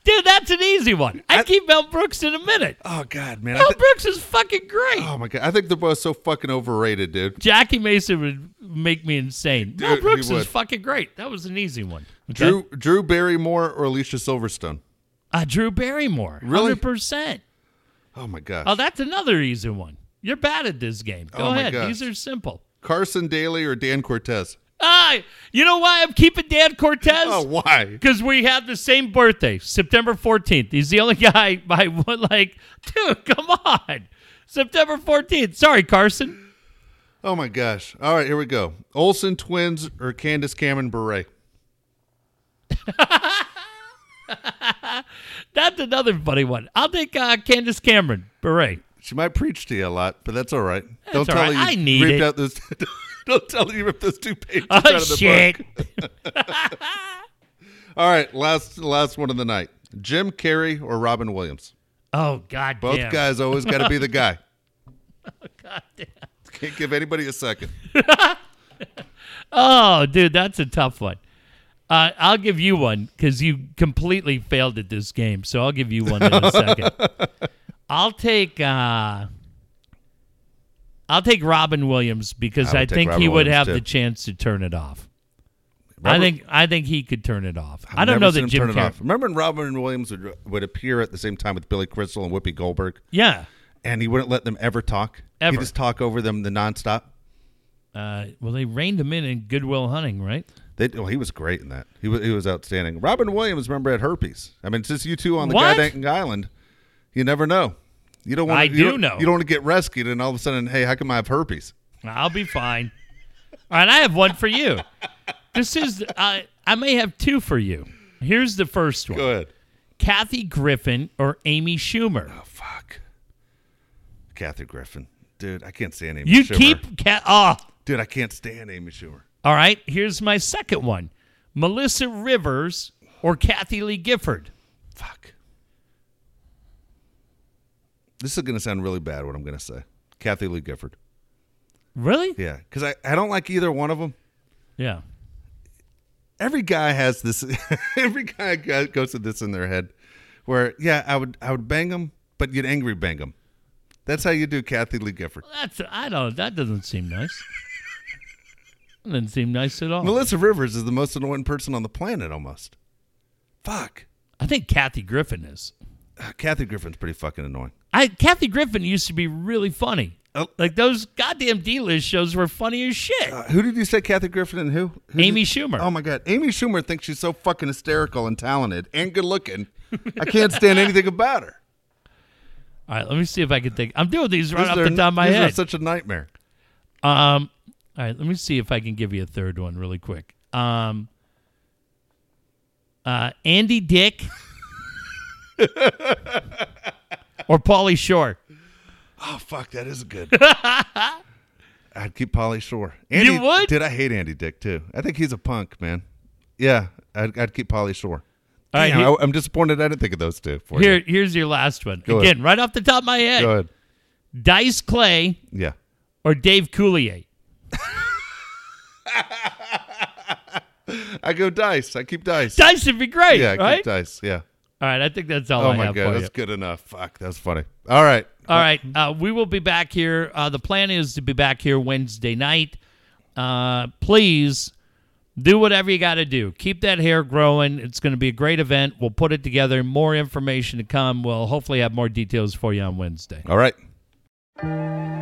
Dude, that's an easy one. I keep Mel Brooks in a minute. Oh, God, man. Mel Brooks is fucking great. Oh, my God. I think they're both so fucking overrated, dude. Jackie Mason would make me insane. Dude, Mel Brooks is fucking great. That was an easy one. Okay? Drew Barrymore or Alicia Silverstone? Drew Barrymore. Really? 100%. Oh, my gosh. Oh, that's another easy one. You're bad at this game. Go ahead. Gosh. These are simple. Carson Daly or Dan Cortez? You know why I'm keeping Dan Cortez? Oh, why? Because we have the same birthday, September 14th. He's the only guy by one, like, dude, come on. September 14th. Sorry, Carson. Oh, my gosh. All right, here we go. Olsen twins or Candace Cameron Bure? That's another funny one. I'll take Candace Cameron Bure. She might preach to you a lot, but that's all right. Don't tell you if those two pages out of the book. All right, last one of the night. Jim Carrey or Robin Williams? Oh, goddamn. Both guys always got to be the guy. Oh, goddamn. Can't give anybody a second. Oh, dude, that's a tough one. I'll give you one because you completely failed at this game, so I'll give you one in a second. I'll take Robin Williams because I think he would have the chance to turn it off. I think he could turn it off. I don't know that Jim Carrey. Remember when Robin Williams would appear at the same time with Billy Crystal and Whoopi Goldberg? Yeah. And he wouldn't let them ever talk? Ever. He'd just talk over them nonstop? Well, they reined him in Good Will Hunting, right? He was great in that. He was outstanding. Robin Williams, remember, had herpes. I mean, since you two on the goddamn island, you never know. You don't want to get rescued, and all of a sudden, hey, how come I have herpes? I'll be fine. All right, I have one for you. This is I may have two for you. Here's the first one. Go ahead. Kathy Griffin or Amy Schumer? Oh fuck, Kathy Griffin, dude, I can't stand Amy. You Schumer. Keep dude, I can't stand Amy Schumer. All right, here's my second one: Melissa Rivers or Kathy Lee Gifford? Fuck. This is going to sound really bad, what I'm going to say. Kathy Lee Gifford. Really? Yeah, because I don't like either one of them. Yeah. Every guy has this. Every guy goes to this in their head where, yeah, I would bang them, but you'd angry bang them. That's how you do Kathy Lee Gifford. That doesn't seem nice. That doesn't seem nice at all. Melissa Rivers is the most annoying person on the planet almost. Fuck. I think Kathy Griffin is. Kathy Griffin's pretty fucking annoying. Kathy Griffin used to be really funny. Oh. Like those goddamn D-list shows were funny as shit. Who did you say Kathy Griffin and who? Amy Schumer. Oh, my God. Amy Schumer thinks she's so fucking hysterical and talented and good looking. I can't stand anything about her. All right. Let me see if I can think. I'm doing these right off the top of my head. These are such a nightmare. All right. Let me see if I can give you a third one really quick. Andy Dick. Or Pauly Shore. Oh, fuck, that is good. I'd keep Pauly Shore. Andy, you would? Dude, I hate Andy Dick, too. I think he's a punk, man. Yeah, I'd keep Pauly Shore. All right, I'm disappointed I didn't think of those two for you. Here's your last one. Go Again, ahead. Right off the top of my head. Go ahead. Dice Clay or Dave Coulier? I go Dice. I keep Dice. Dice would be great, yeah, I keep Dice, yeah. All right, I think that's all I have for you. Oh, my God, that's good enough. Fuck, that's funny. All right. All right, we will be back here. The plan is to be back here Wednesday night. Please do whatever you got to do. Keep that hair growing. It's going to be a great event. We'll put it together. More information to come. We'll hopefully have more details for you on Wednesday. All right.